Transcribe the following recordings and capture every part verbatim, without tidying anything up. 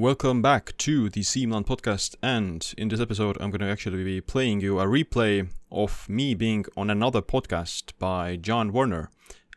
Welcome back to the Seamland podcast, and in this episode I'm going to actually be playing you a replay of me being on another podcast by John Warner,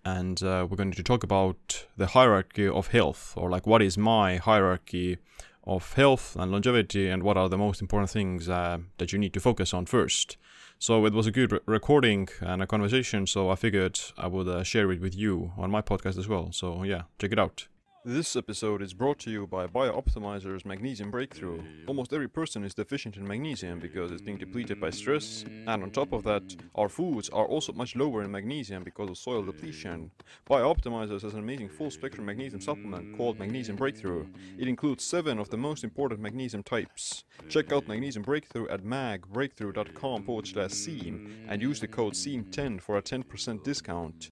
and uh, we're going to talk about the hierarchy of health, or like what is my hierarchy of health and longevity, and what are the most important things uh, that you need to focus on first. So it was a good re- recording and a conversation, so I figured I would uh, share it with you on my podcast as well, so yeah, check it out. This episode is brought to you by Bio-Optimizer's Magnesium Breakthrough. Almost every person is deficient in magnesium because it's being depleted by stress, and on top of that, our foods are also much lower in magnesium because of soil depletion. Bio-Optimizers has an amazing full-spectrum magnesium supplement called Magnesium Breakthrough. It includes seven of the most important magnesium types. Check out Magnesium Breakthrough at magbreakthrough.com forward slash seam and use the code seam ten for a ten percent discount.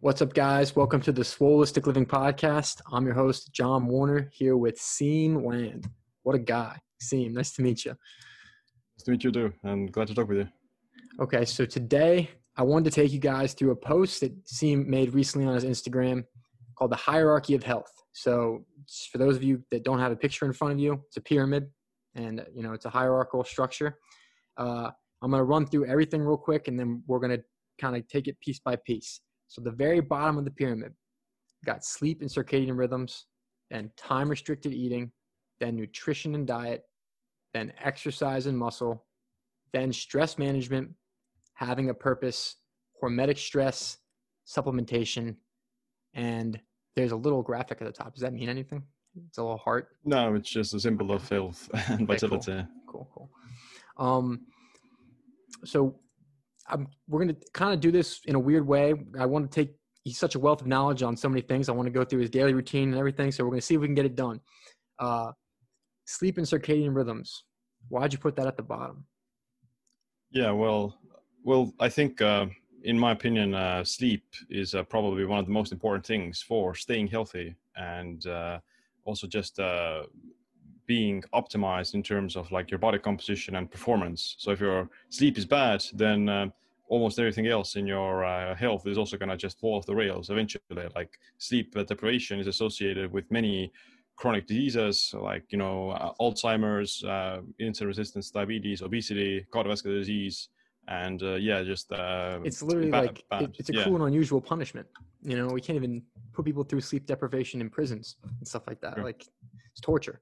What's up, guys? Welcome to the Swoleistic Living Podcast. I'm your host, John Warner, here with Seamland. What a guy. Seam, nice to meet you. Nice to meet you, too. I'm glad to talk with you. Okay, so today I wanted to take you guys through a post that Seam made recently on his Instagram called The Hierarchy of Health. So for those of you that don't have a picture in front of you, it's a pyramid, and you know it's a hierarchical structure. Uh, I'm going to run through everything real quick, and then we're going to kind of take it piece by piece. So the very bottom of the pyramid, got sleep and circadian rhythms, then time-restricted eating, then nutrition and diet, then exercise and muscle, then stress management, having a purpose, hormetic stress, supplementation, and there's a little graphic at the top. Does that mean anything? It's a little heart? No, it's just a symbol of health and vitality. Okay, cool, cool. cool. Um, so... I'm, we're going to kind of do this in a weird way. I want to take, he's such a wealth of knowledge on so many things. I want to go through his daily routine and everything. So we're going to see if we can get it done. Uh, sleep and circadian rhythms. Why'd you put that at the bottom? Yeah, well, well, I think uh, in my opinion, uh, sleep is uh, probably one of the most important things for staying healthy, and uh, also just uh, being optimized in terms of like your body composition and performance. So if your sleep is bad, then uh, almost everything else in your uh, health is also going to just fall off the rails eventually. Like sleep deprivation is associated with many chronic diseases, like, you know, uh, Alzheimer's, uh, insulin resistance, diabetes, obesity, cardiovascular disease. And uh, yeah, just uh, it's literally bad, like bad. It, it's a yeah. cruel and unusual punishment. You know, we can't even put people through sleep deprivation in prisons and stuff like that. Sure. Like it's torture.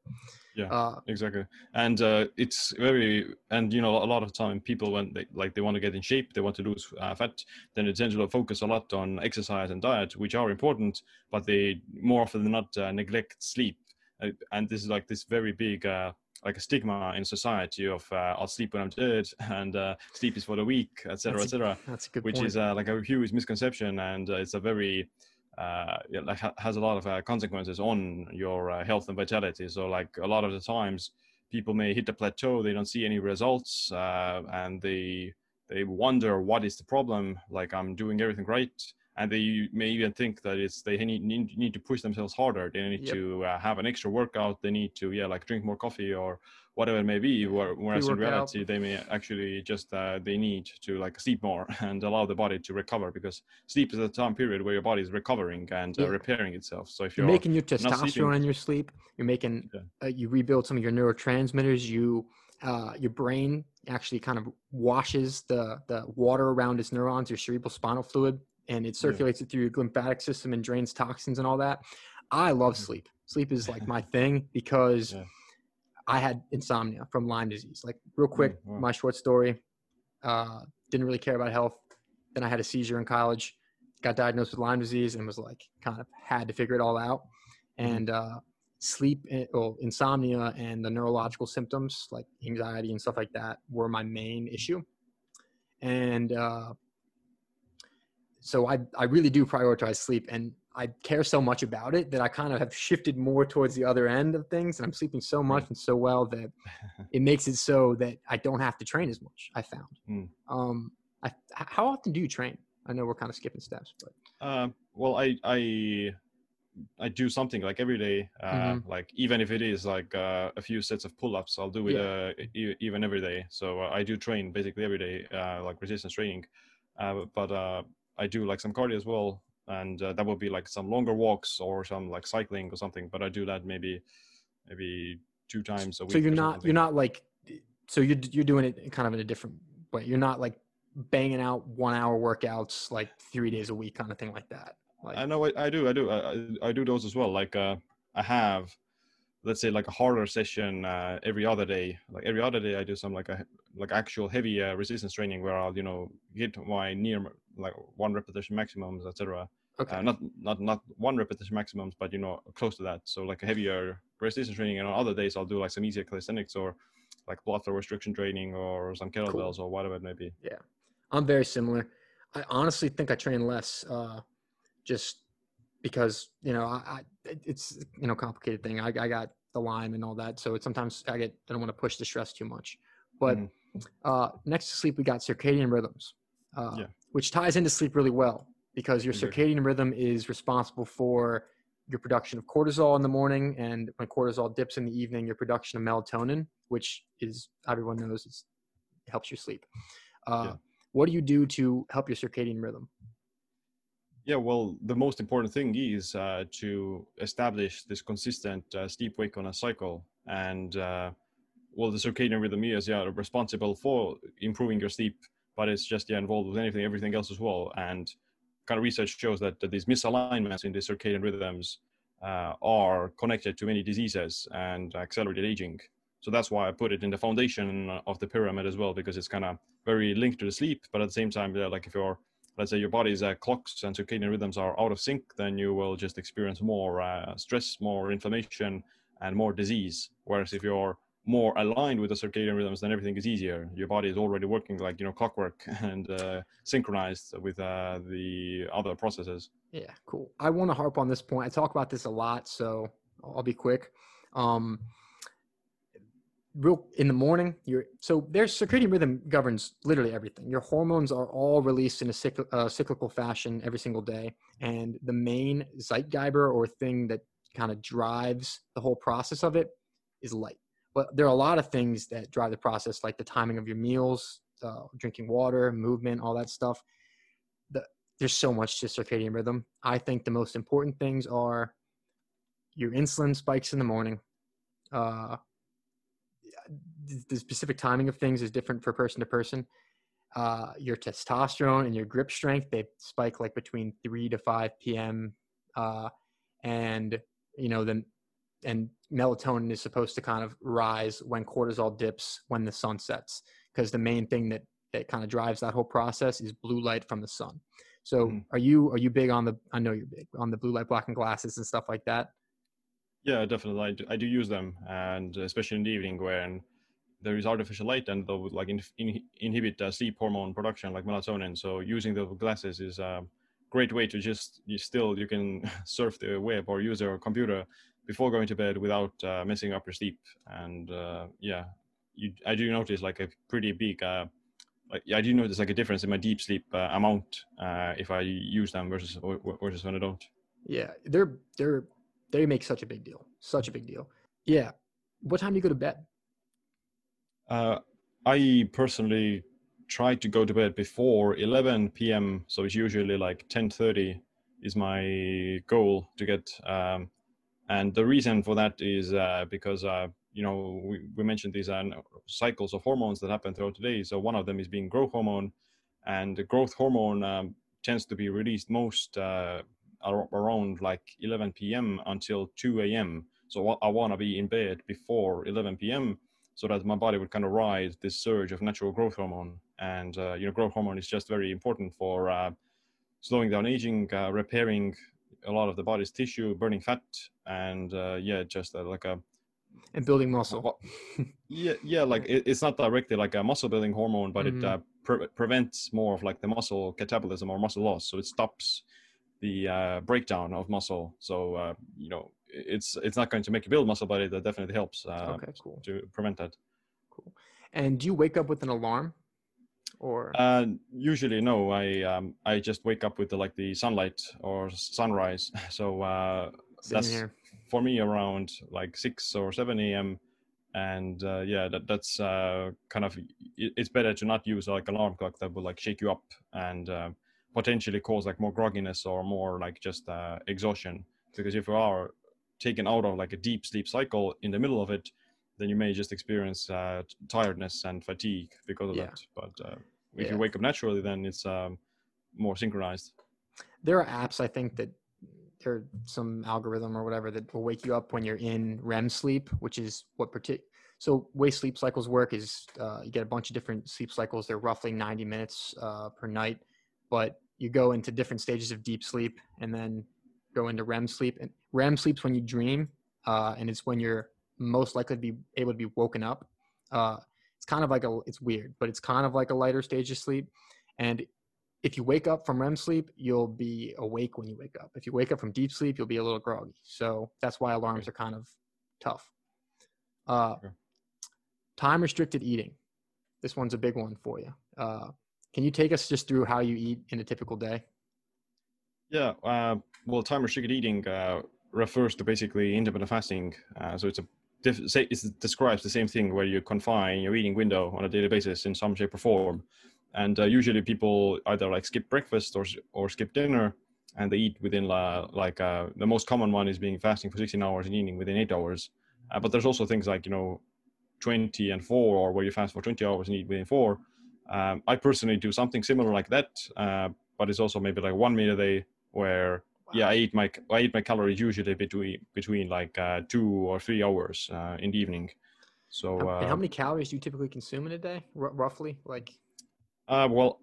Yeah, uh, exactly. And uh, it's very, and you know, a lot of time people when they like they want to get in shape, they want to lose uh, fat, then they tend to focus a lot on exercise and diet, which are important, but they more often than not uh, neglect sleep. Uh, and this is like this very big. Uh, like a stigma in society of uh, I'll sleep when I'm dead, and uh, sleep is for the weak, et cetera, et cetera. That's a good point. Which is uh, like a huge misconception, and uh, it's a very, uh, it like ha- has a lot of uh, consequences on your uh, health and vitality. So like a lot of the times people may hit a plateau, they don't see any results, uh, and they they wonder what is the problem, like I'm doing everything right. And they may even think that it's they need need, need to push themselves harder. They need yep. to uh, have an extra workout. They need to, yeah, like drink more coffee or whatever it may be. Whereas in reality, out. they may actually just, uh, they need to like sleep more and allow the body to recover, because sleep is a time period where your body is recovering and yeah. uh, repairing itself. So if you're, you're making your testosterone sleeping, in your sleep, you're making, yeah. uh, you rebuild some of your neurotransmitters, you, uh, your brain actually kind of washes the, the water around its neurons, your cerebral spinal fluid. And it circulates yeah. it through your lymphatic system and drains toxins and all that. I love sleep. Sleep is like my thing, because yeah. I had insomnia from Lyme disease. Like real quick, wow. my short story, uh, didn't really care about health. Then I had a seizure in college, got diagnosed with Lyme disease, and was like kind of had to figure it all out. And uh, sleep, or well, insomnia and the neurological symptoms like anxiety and stuff like that were my main issue. And uh So I, I really do prioritize sleep, and I care so much about it that I kind of have shifted more towards the other end of things, and I'm sleeping so much and so well that it makes it so that I don't have to train as much, I found. Mm. Um, I, how often do you train? I know we're kind of skipping steps, but. Uh, well, I, I, I do something like every day, uh, mm-hmm. like even if it is like uh, a few sets of pull-ups, I'll do it yeah. uh, e- even every day. So uh, I do train basically every day, uh, like resistance training, uh, but uh, I do like some cardio as well, and uh, that would be like some longer walks or some like cycling or something, but I do that maybe maybe two times a week. So you're not, something. You're not like, so you're, you're doing it kind of in a different way. You're not like banging out one hour workouts, like three days a week kind of thing like that. Like, I know I, I do. I do. I, I do those as well. Like uh, I have, let's say like a harder session uh, every other day, like every other day I do some like a, like actual heavy uh, resistance training where I'll, you know, hit my near like one repetition maximums, et cetera. Okay. Uh, not, not, not one repetition maximums, but you know, close to that. So like a heavier resistance training, and on other days I'll do like some easier calisthenics or like blood flow restriction training or some kettlebells cool. or whatever it may be. Yeah. I'm very similar. I honestly think I train less uh, just because, you know, I, I it's, you know, complicated thing. I, I got the Lyme and all that. So it's sometimes I get, I don't want to push the stress too much, but mm. uh, next to sleep, we got circadian rhythms, uh, yeah. which ties into sleep really well. Because your circadian rhythm is responsible for your production of cortisol in the morning. And when cortisol dips in the evening, your production of melatonin, which is, everyone knows, is, helps you sleep. Uh, yeah. What do you do to help your circadian rhythm? Yeah, well, the most important thing is uh, to establish this consistent uh, sleep wake on a cycle. And uh, well, the circadian rhythm is yeah, responsible for improving your sleep, but it's just yeah, involved with anything, everything else as well. And kind of research shows that, that these misalignments in the circadian rhythms uh, are connected to many diseases and accelerated aging. So that's why I put it in the foundation of the pyramid as well, because it's kind of very linked to the sleep. But at the same time, like if you're, let's say your body's uh, clocks and circadian rhythms are out of sync, then you will just experience more uh, stress, more inflammation, and more disease. Whereas if you're more aligned with the circadian rhythms, then everything is easier. Your body is already working like, you know, clockwork and uh, synchronized with uh, the other processes. Yeah, cool. I want to harp on this point. I talk about this a lot, so I'll be quick. Um, real in the morning, you're, so their circadian rhythm governs literally everything. Your hormones are all released in a cycl- uh, cyclical fashion every single day. And the main zeitgeber or thing that kind of drives the whole process of it is light. But there are a lot of things that drive the process, like the timing of your meals, uh, drinking water, movement, all that stuff. The, there's so much to circadian rhythm. I think the most important things are your insulin spikes in the morning. Uh, the, the specific timing of things is different for person to person. Uh, your testosterone and your grip strength, they spike like between three to five p.m. Uh, and, you know, then and melatonin is supposed to kind of rise when cortisol dips, when the sun sets, because the main thing that, that kind of drives that whole process is blue light from the sun. So mm. are you, are you big on the, I know you're big on the blue light blocking glasses and stuff like that? Yeah, definitely. I do, I do use them. And especially in the evening when there is artificial light and they would like in, in, inhibit uh, sleep hormone production like melatonin. So using the glasses is a great way to just, you still, you can surf the web or use your computer before going to bed without uh, messing up your sleep. And uh, yeah, you, I do notice like a pretty big, uh, like, I do notice like a difference in my deep sleep uh, amount uh, if I use them versus versus when I don't. Yeah, they're, they're, they make such a big deal, such a big deal. Yeah. What time do you go to bed? Uh, I personally try to go to bed before eleven p.m. So it's usually like ten thirty is my goal to get, um, and the reason for that is uh, because, uh, you know, we, we mentioned these uh, cycles of hormones that happen throughout the day. So one of them is being growth hormone, and the growth hormone um, tends to be released most uh, around like eleven p.m. until two a.m. So I want to be in bed before eleven p.m. so that my body would kind of ride this surge of natural growth hormone. And, uh, you know, growth hormone is just very important for uh, slowing down aging, uh, repairing a lot of the body's tissue, burning fat, and uh, yeah, just uh, like a and building muscle. yeah, yeah, like it, it's not directly like a muscle building hormone, but mm-hmm. it uh, pre- prevents more of like the muscle catabolism or muscle loss. So it stops the uh, breakdown of muscle. So uh, you know, it's it's not going to make you build muscle, but it definitely helps uh, okay, cool. to prevent that. Cool. And do you wake up with an alarm? Or uh, usually no, I um, I just wake up with the, like the sunlight or sunrise. So uh, that's here. For me around like six or seven a m. And uh, yeah, that that's uh, kind of it, it's better to not use like alarm clock that will like shake you up and uh, potentially cause like more grogginess or more like just uh, exhaustion. Because if you are taken out of like a deep sleep cycle in the middle of it, then you may just experience uh, tiredness and fatigue because of yeah. that. But uh, if yeah. you wake up naturally, then it's um, more synchronized. There are apps, I think, that there are some algorithm or whatever that will wake you up when you're in R E M sleep, which is what particular. So way sleep cycles work is uh, you get a bunch of different sleep cycles. They're roughly ninety minutes uh, per night, but you go into different stages of deep sleep and then go into R E M sleep. And R E M sleep's when you dream, uh, and it's when you're most likely to be able to be woken up. Uh, it's kind of like a, it's weird, but it's kind of like a lighter stage of sleep. And if you wake up from R E M sleep, you'll be awake when you wake up. If you wake up from deep sleep, you'll be a little groggy. So that's why alarms are kind of tough. Uh, time restricted eating. This one's a big one for you. Uh, can you take us just through how you eat in a typical day? Yeah. Uh, well, time restricted eating uh, refers to basically intermittent fasting. Uh, so it's a it describes the same thing where you confine your eating window on a daily basis in some shape or form. And uh, usually people either like skip breakfast or or skip dinner, and they eat within la, like uh, the most common one is being fasting for sixteen hours and eating within eight hours. Uh, but there's also things like, you know, twenty and four, or where you fast for twenty hours and eat within four. Um, I personally do something similar like that, uh, but it's also maybe like one meal a day where wow. yeah I eat my I eat my calories usually between between like uh, two or three hours uh, in the evening. So uh, and how many calories do you typically consume in a day, R- roughly, like? Uh, well,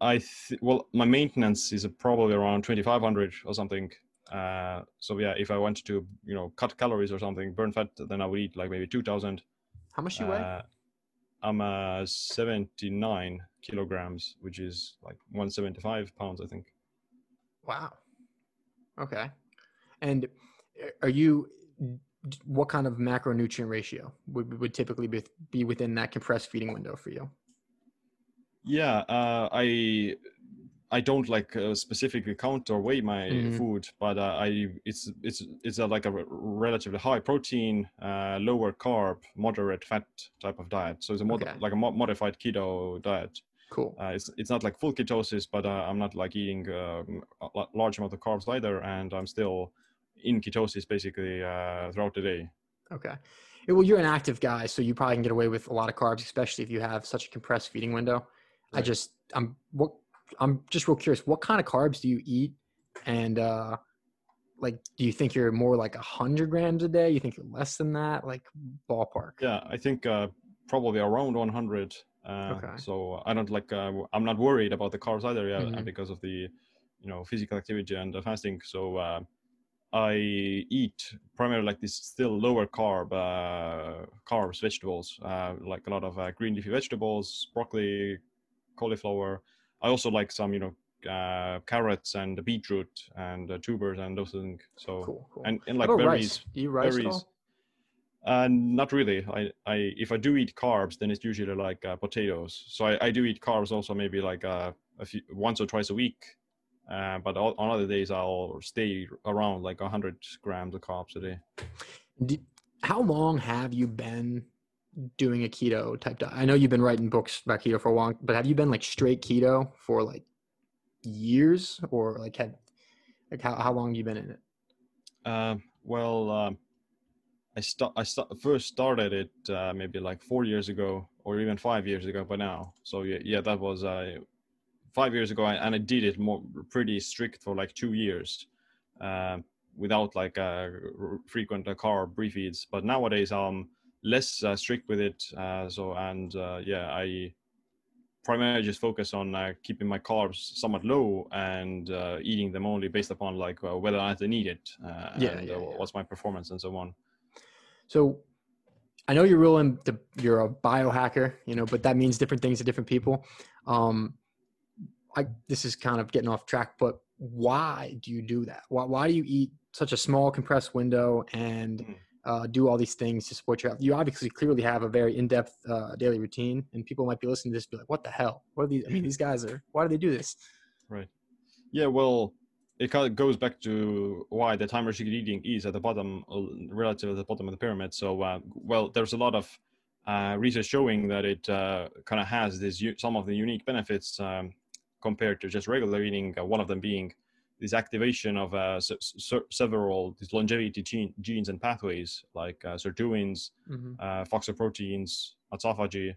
I th- well my maintenance is probably around twenty-five hundred or something. Uh, so yeah, if I wanted to, you know, cut calories or something, burn fat, then I would eat like maybe two thousand. How much do you uh, weigh? I'm uh, seventy-nine kilograms, which is like one hundred seventy-five pounds, I think. Wow. Okay. And are you? What kind of macronutrient ratio would would typically be, be within that compressed feeding window for you? Yeah, uh, I I don't like uh, specifically count or weigh my mm-hmm. food, but uh, I it's it's it's a, like a r- relatively high protein, uh, lower carb, moderate fat type of diet. So it's a mod- okay. like a mo- modified keto diet. Cool. Uh, it's it's not like full ketosis, but uh, I'm not like eating uh, a large amount of carbs either, and I'm still in ketosis basically uh, throughout the day. Okay. Well, you're an active guy, so you probably can get away with a lot of carbs, especially if you have such a compressed feeding window. I just, I'm, what, I'm just real curious. What kind of carbs do you eat? And, uh, like, do you think you're more like a hundred grams a day? You think you're less than that? Like ballpark? Yeah, I think, uh, probably around one hundred. Uh, okay. So I don't like, uh, I'm not worried about the carbs either yeah, mm-hmm. because of the, you know, physical activity and the fasting. So, uh, I eat primarily like this still lower carb, uh, carbs, vegetables, uh, like a lot of uh, green leafy vegetables, broccoli, cauliflower. I also like some, you know, uh, carrots and beetroot and uh, tubers and those things. So cool, cool. and and like berries. Rice? Do you rice berries. At all? Uh, not really. I, I if I do eat carbs, then it's usually like uh, potatoes. So I, I do eat carbs also maybe like uh, a few, once or twice a week. Uh, but all, on other days I'll stay around like one hundred grams of carbs a day. Did, how long have you been doing a keto type diet? I know you've been writing books about keto for a while, but have you been like straight keto for like years, or like had like how, how long have you been in it? Uh, well, um, I st- I st- first started it uh, maybe like four years ago, or even five years ago by now. So yeah, yeah that was uh, five years ago, and I did it more pretty strict for like two years. Uh, without like uh, frequent uh, carb refeeds. But nowadays um. less uh, strict with it. Uh, so, and uh, yeah, I primarily just focus on uh, keeping my carbs somewhat low and uh, eating them only based upon like uh, whether or not they need it. Uh, yeah, and, yeah, uh, yeah. What's my performance and so on. So I know you're real into, you're a biohacker, you know, but that means different things to different people. Um, I, this is kind of getting off track, but why do you do that? Why, why do you eat such a small compressed window and mm. Uh, do all these things to support your health? You obviously clearly have a very in-depth uh, daily routine, and people might be listening to this and be like, what the hell? What are these? I mean, these guys are, why do they do this? Right. Yeah, well, it kind of goes back to why the time restricted eating is at the bottom, relative at the bottom of the pyramid. So, uh, well, there's a lot of uh, research showing that it uh, kind of has this, some of the unique benefits um, compared to just regular eating, uh, one of them being this activation of uh, se- several these longevity gene- genes and pathways like uh, sirtuins, mm-hmm. uh, foxoproteins, autophagy,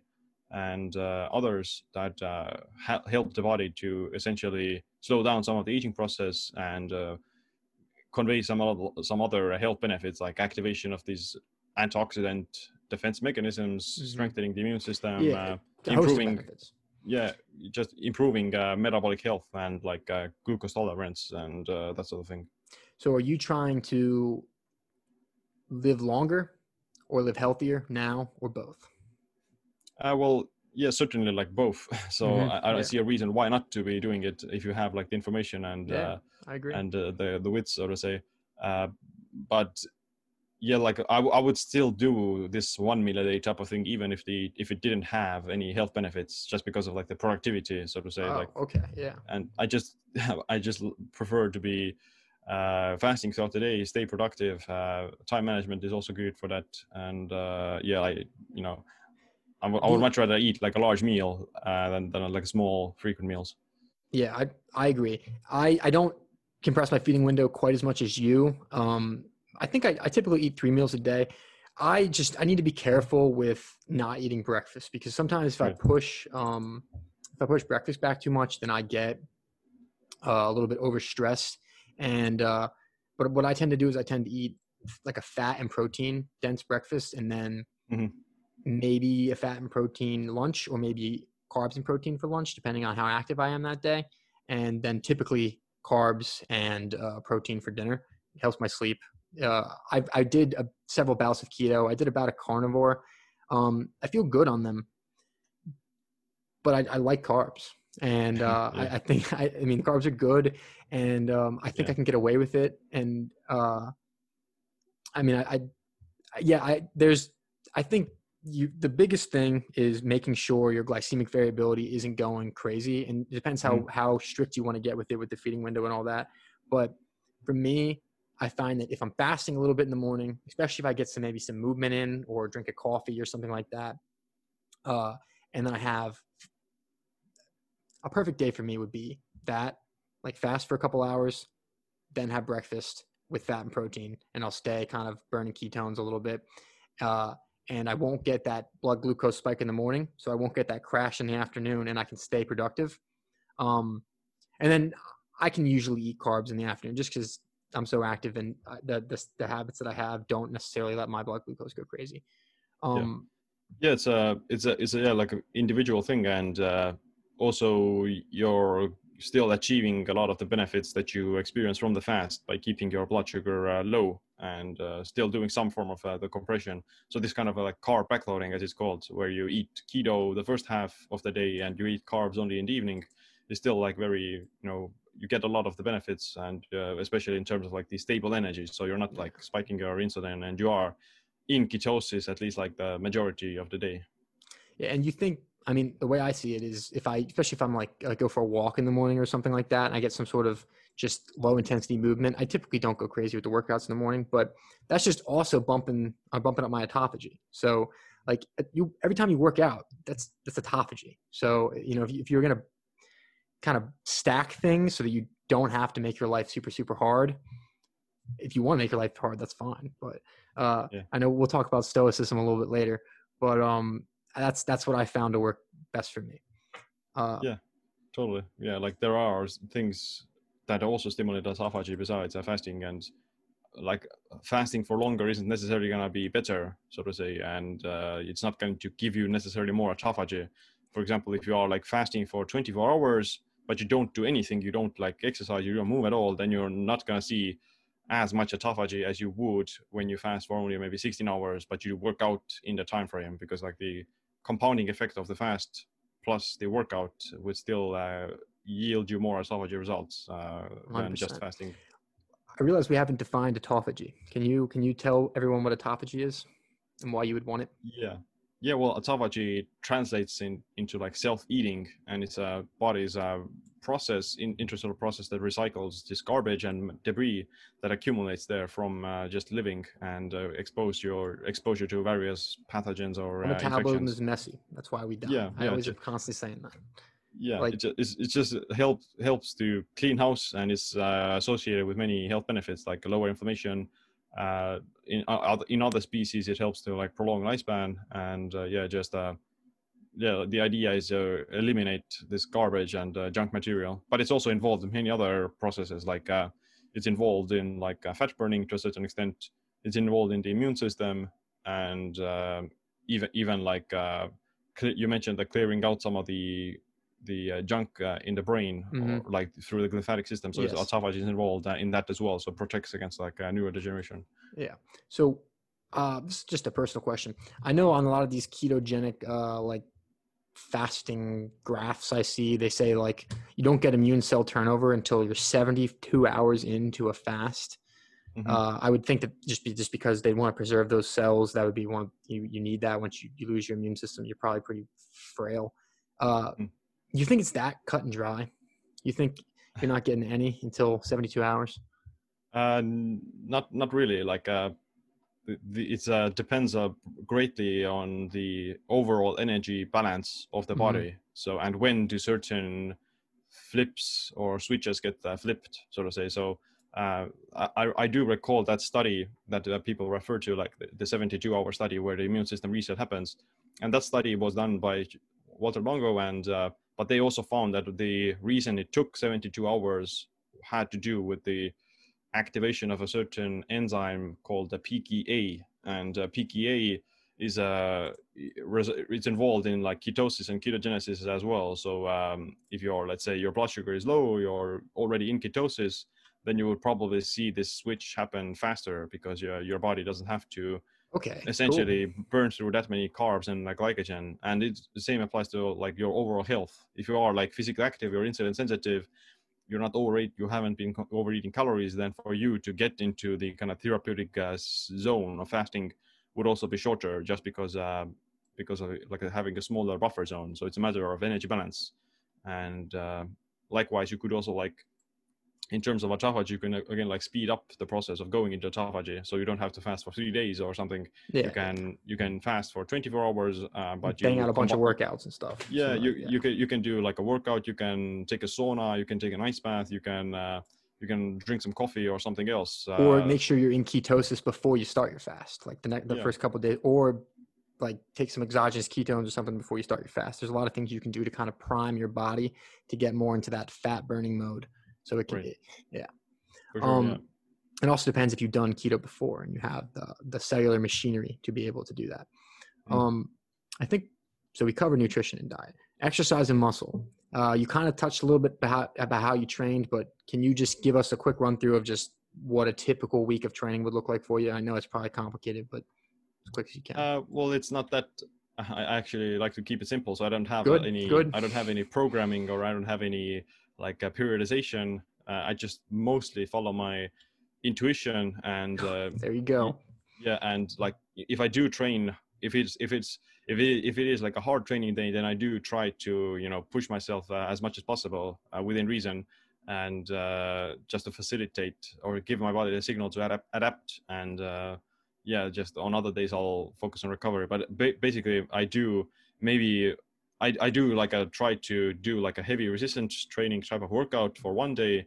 and uh, others that uh, ha- help the body to essentially slow down some of the aging process and uh, convey some other, some other health benefits like activation of these antioxidant defense mechanisms, mm-hmm. strengthening the immune system, yeah, uh, improving... Yeah, just improving uh, metabolic health and like uh, glucose tolerance and uh, that sort of thing. So are you trying to live longer or live healthier now or both? Uh, well, yeah, certainly like both. So mm-hmm. I, I don't yeah. see a reason why not to be doing it if you have like the information and yeah, uh, I agree. and uh, the, the wits, so to say. Uh, but yeah, like I, I would still do this one meal a day type of thing, even if the if it didn't have any health benefits, just because of like the productivity, so to say. Oh, like, okay, yeah. And I just I just prefer to be uh, fasting throughout the day, stay productive. Uh, time management is also good for that. And uh, yeah, I you know, I, w- I would much rather eat like a large meal uh, than than like small frequent meals. Yeah, I I agree. I I don't compress my feeding window quite as much as you. Um, I think I, I typically eat three meals a day. I just, I need to be careful with not eating breakfast because sometimes if I push, um, if I push breakfast back too much, then I get uh, a little bit overstressed. And, uh, but what I tend to do is I tend to eat like a fat and protein dense breakfast and then mm-hmm. maybe a fat and protein lunch or maybe carbs and protein for lunch, depending on how active I am that day. And then typically carbs and uh, protein for dinner. It helps my sleep. Uh, I, I did a, several bouts of keto. I did about a carnivore. Um, I feel good on them, but I, I like carbs and, uh, yeah. I, I think, I, I mean, carbs are good and, um, I think yeah. I can get away with it. And, uh, I mean, I, I, yeah, I, there's, I think you, the biggest thing is making sure your glycemic variability isn't going crazy. And it depends how, mm. how strict you want to get with it, with the feeding window and all that. But for me, I find that if I'm fasting a little bit in the morning, especially if I get some, maybe some movement in or drink a coffee or something like that. Uh, and then I have a perfect day for me would be that like fast for a couple hours, then have breakfast with fat and protein and I'll stay kind of burning ketones a little bit. Uh, and I won't get that blood glucose spike in the morning. So I won't get that crash in the afternoon and I can stay productive. Um, and then I can usually eat carbs in the afternoon just because I'm so active and the, the the habits that I have don't necessarily let my blood glucose go crazy. Um, yeah. yeah, it's a, it's a, it's a, yeah, like an individual thing. And uh, also you're still achieving a lot of the benefits that you experience from the fast by keeping your blood sugar uh, low and uh, still doing some form of uh, the compression. So this kind of like carb backloading as it's called, where you eat keto the first half of the day and you eat carbs only in the evening is still like very, you know, you get a lot of the benefits and uh, especially in terms of like the stable energy. So you're not like spiking your insulin and you are in ketosis, at least like the majority of the day. Yeah. And you think, I mean, the way I see it is if I, especially if I'm like, I go for a walk in the morning or something like that, and I get some sort of just low intensity movement. I typically don't go crazy with the workouts in the morning, but that's just also bumping, I'm bumping up my autophagy. So like you, every time you work out, that's, that's autophagy. So, you know, if, you, if you're going to kind of stack things so that you don't have to make your life super, super hard. If you want to make your life hard, that's fine. But uh, yeah. I know we'll talk about stoicism a little bit later, but um, that's, that's what I found to work best for me. Uh, yeah, totally. Yeah. Like there are things that also stimulate autophagy besides fasting and like fasting for longer isn't necessarily going to be better, so to say, and uh, it's not going to give you necessarily more autophagy. For example, if you are like fasting for twenty-four hours, but you don't do anything, you don't like exercise, you don't move at all, then you're not going to see as much autophagy as you would when you fast for only maybe sixteen hours, but you work out in the time frame because like the compounding effect of the fast plus the workout would still uh, yield you more autophagy results uh, than just fasting. I realize we haven't defined autophagy. Can you can you tell everyone what autophagy is and why you would want it? Yeah. Yeah, well, autophagy translates in, into like self-eating, and it's a body's uh, process, in, intracellular process that recycles this garbage and debris that accumulates there from uh, just living and uh, expose your exposure to various pathogens or uh, infections. Metabolism is messy. That's why we die. Yeah, I yeah, always just, am constantly saying that. Yeah, like, it just, it's, it just helps helps to clean house, and it's uh, associated with many health benefits like lower inflammation. Uh, in other in other species, it helps to like prolong lifespan, and uh, yeah, just uh, yeah, the idea is to uh, eliminate this garbage and uh, junk material. But it's also involved in many other processes, like uh, it's involved in like uh, fat burning to a certain extent. It's involved in the immune system, and uh, even even like uh, cl- you mentioned, the clearing out some of the the uh, junk uh, in the brain, mm-hmm. or, like through the lymphatic system. So yes. autophagy is involved uh, in that as well. So it protects against like uh, neurodegeneration. Yeah. So uh, this is just a personal question. I know on a lot of these ketogenic uh, like fasting graphs I see, they say like you don't get immune cell turnover until you're seventy-two hours into a fast. Mm-hmm. Uh, I would think that just be, just because they want to preserve those cells, that would be one, you, you need that. Once you, you lose your immune system, you're probably pretty frail. Uh, mm-hmm. You think it's that cut and dry? You think you're not getting any until seventy-two hours? Uh, not not really. Like uh, it uh, depends uh, greatly on the overall energy balance of the body. Mm-hmm. So and when do certain flips or switches get uh, flipped, so to say. So uh, I I do recall that study that uh, people refer to, like the seventy-two hour study where the immune system reset happens, and that study was done by Walter Longo and. Uh, But they also found that the reason it took seventy-two hours had to do with the activation of a certain enzyme called the P K A, and uh, P K A is uh, it's involved in like ketosis and ketogenesis as well. So um, if your, let's say your blood sugar is low, you're already in ketosis, then you would probably see this switch happen faster because your your body doesn't have to. Okay. Essentially, cool. Burns through that many carbs and like glycogen, and it's the same applies to like your overall health. If you are like physically active, you're insulin sensitive, you're not overeat, you haven't been overeating calories, then for you to get into the kind of therapeutic uh, zone of fasting would also be shorter, just because uh, because of like having a smaller buffer zone. So it's a matter of energy balance, and uh, likewise, you could also like. In terms of autophagy, you can again like speed up the process of going into autophagy, so you don't have to fast for three days or something. Yeah. You can you can fast for twenty-four hours, uh, but you bang out a bunch of workouts and stuff. Yeah, so, you yeah. you can you can do like a workout. You can take a sauna. You can take an ice bath. You can uh, you can drink some coffee or something else. Uh, or make sure you're in ketosis before you start your fast, like the ne- the yeah. first couple of days, or like take some exogenous ketones or something before you start your fast. There's a lot of things you can do to kind of prime your body to get more into that fat burning mode. So it can right. be, yeah. Sure, um, yeah. It also depends if you've done keto before and you have the, the cellular machinery to be able to do that. Mm. Um, I think, so we covered nutrition and diet, exercise and muscle. Uh, you kind of touched a little bit about, about how you trained, but can you just give us a quick run through of just what a typical week of training would look like for you? I know it's probably complicated, but as quick as you can. Uh, well, it's not that... I actually like to keep it simple, so I don't have good, any. Good. I don't have any programming, or I don't have any like uh, periodization. Uh, I just mostly follow my intuition, and uh, there you go. Yeah, and like if I do train, if it's if it's if it if it is like a hard training day, then I do try to you know push myself uh, as much as possible uh, within reason, and uh, just to facilitate or give my body the signal to adapt. adapt and uh, Yeah, just on other days I'll focus on recovery. But ba- basically, I do maybe I I do like a try to do like a heavy resistance training type of workout for one day,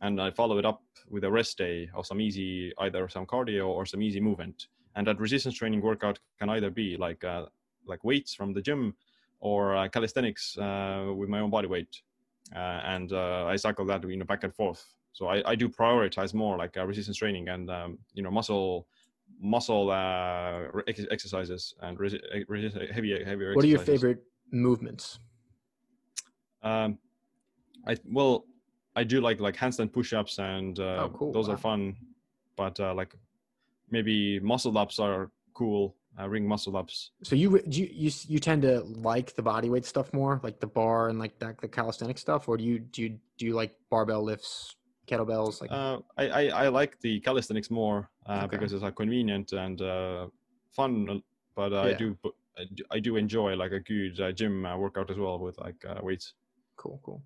and I follow it up with a rest day or some easy either some cardio or some easy movement. And that resistance training workout can either be like uh, like weights from the gym, or uh, calisthenics uh, with my own body weight, uh, and uh, I cycle that you know back and forth. So I, I do prioritize more like uh, resistance training and um, you know muscle. muscle uh, ex- exercises and resi- resi- heavy, heavier exercises. What are your favorite movements? Um, I well, I do like like handstand push-ups, and uh, oh, cool. those wow. are fun. But uh, like maybe muscle ups are cool. Uh, ring muscle ups. So you do you, you you tend to like the bodyweight stuff more, like the bar and like that, the calisthenic stuff, or do you do you, do you like barbell lifts? Kettlebells, like uh, I, I, I like the calisthenics more uh, okay. because it's like convenient and uh, fun. But uh, yeah. I do I do enjoy like a good uh, gym uh, workout as well with like uh, weights. Cool, cool.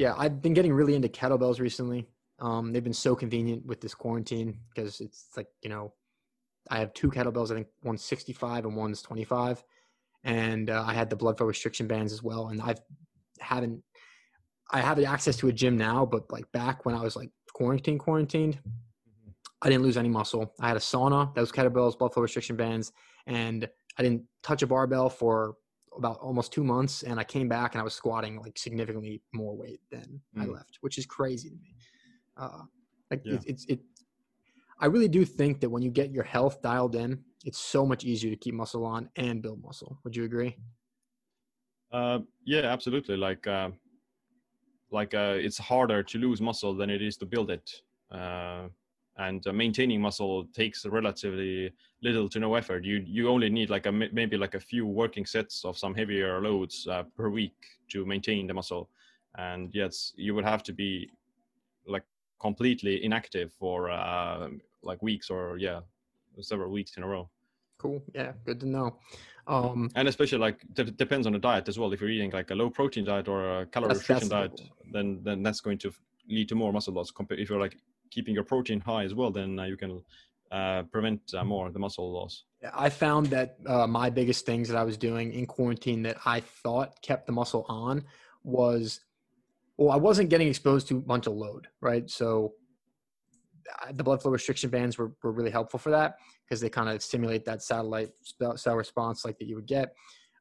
Yeah, I've been getting really into kettlebells recently. Um, they've been so convenient with this quarantine because it's like you know, I have two kettlebells. I think one's sixty-five and one's twenty-five, and uh, I had the blood flow restriction bands as well. And I've haven't I have the access to a gym now, but like back when I was like quarantined, quarantined, I didn't lose any muscle. I had a sauna that was kettlebells, blood flow restriction bands, and I didn't touch a barbell for about almost two months. And I came back and I was squatting like significantly more weight than mm. I left, which is crazy to me. Uh, like yeah. it, it's, it, I really do think that when you get your health dialed in, it's so much easier to keep muscle on and build muscle. Would you agree? Uh, yeah, absolutely. Like, uh, like uh, it's harder to lose muscle than it is to build it. Uh, and uh, maintaining muscle takes relatively little to no effort. You you only need like a maybe like a few working sets of some heavier loads uh, per week to maintain the muscle. And yes, you would have to be like completely inactive for uh, like weeks or yeah, several weeks in a row. Cool. Yeah. Good to know. Um, and especially like d- depends on the diet as well. If you're eating like a low protein diet or a calorie that's, restriction that's diet, then, then that's going to lead to more muscle loss. Compared if you're like keeping your protein high as well, then uh, you can uh, prevent uh, more of the muscle loss. I found that uh, my biggest things that I was doing in quarantine that I thought kept the muscle on was, well, I wasn't getting exposed to a bunch of load, right? So the blood flow restriction bands were, were really helpful for that because they kind of stimulate that satellite cell response like that you would get.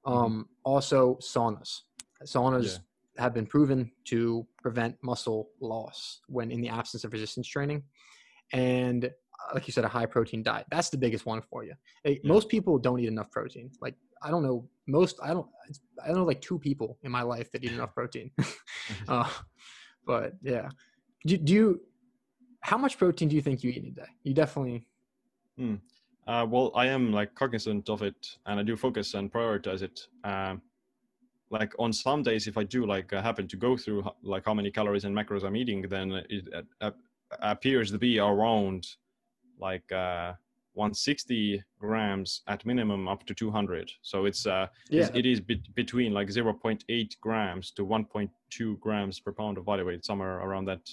Um, also saunas, saunas yeah. have been proven to prevent muscle loss when in the absence of resistance training. And like you said, a high protein diet, that's the biggest one for you. Like, yeah. Most people don't eat enough protein. Like, I don't know, most, I don't, I don't know like two people in my life that eat enough protein. uh, but yeah. Do, do you, How much protein do you think you eat in a day? You definitely. Mm. Uh, well, I am like cognizant of it, and I do focus and prioritize it. Um, like on some days, if I do like I happen to go through like how many calories and macros I'm eating, then it uh, appears to be around like uh, one hundred sixty grams at minimum, up to two hundred. So it's uh, yeah. it is be- between like zero point eight grams to one point two grams per pound of body weight, somewhere around that.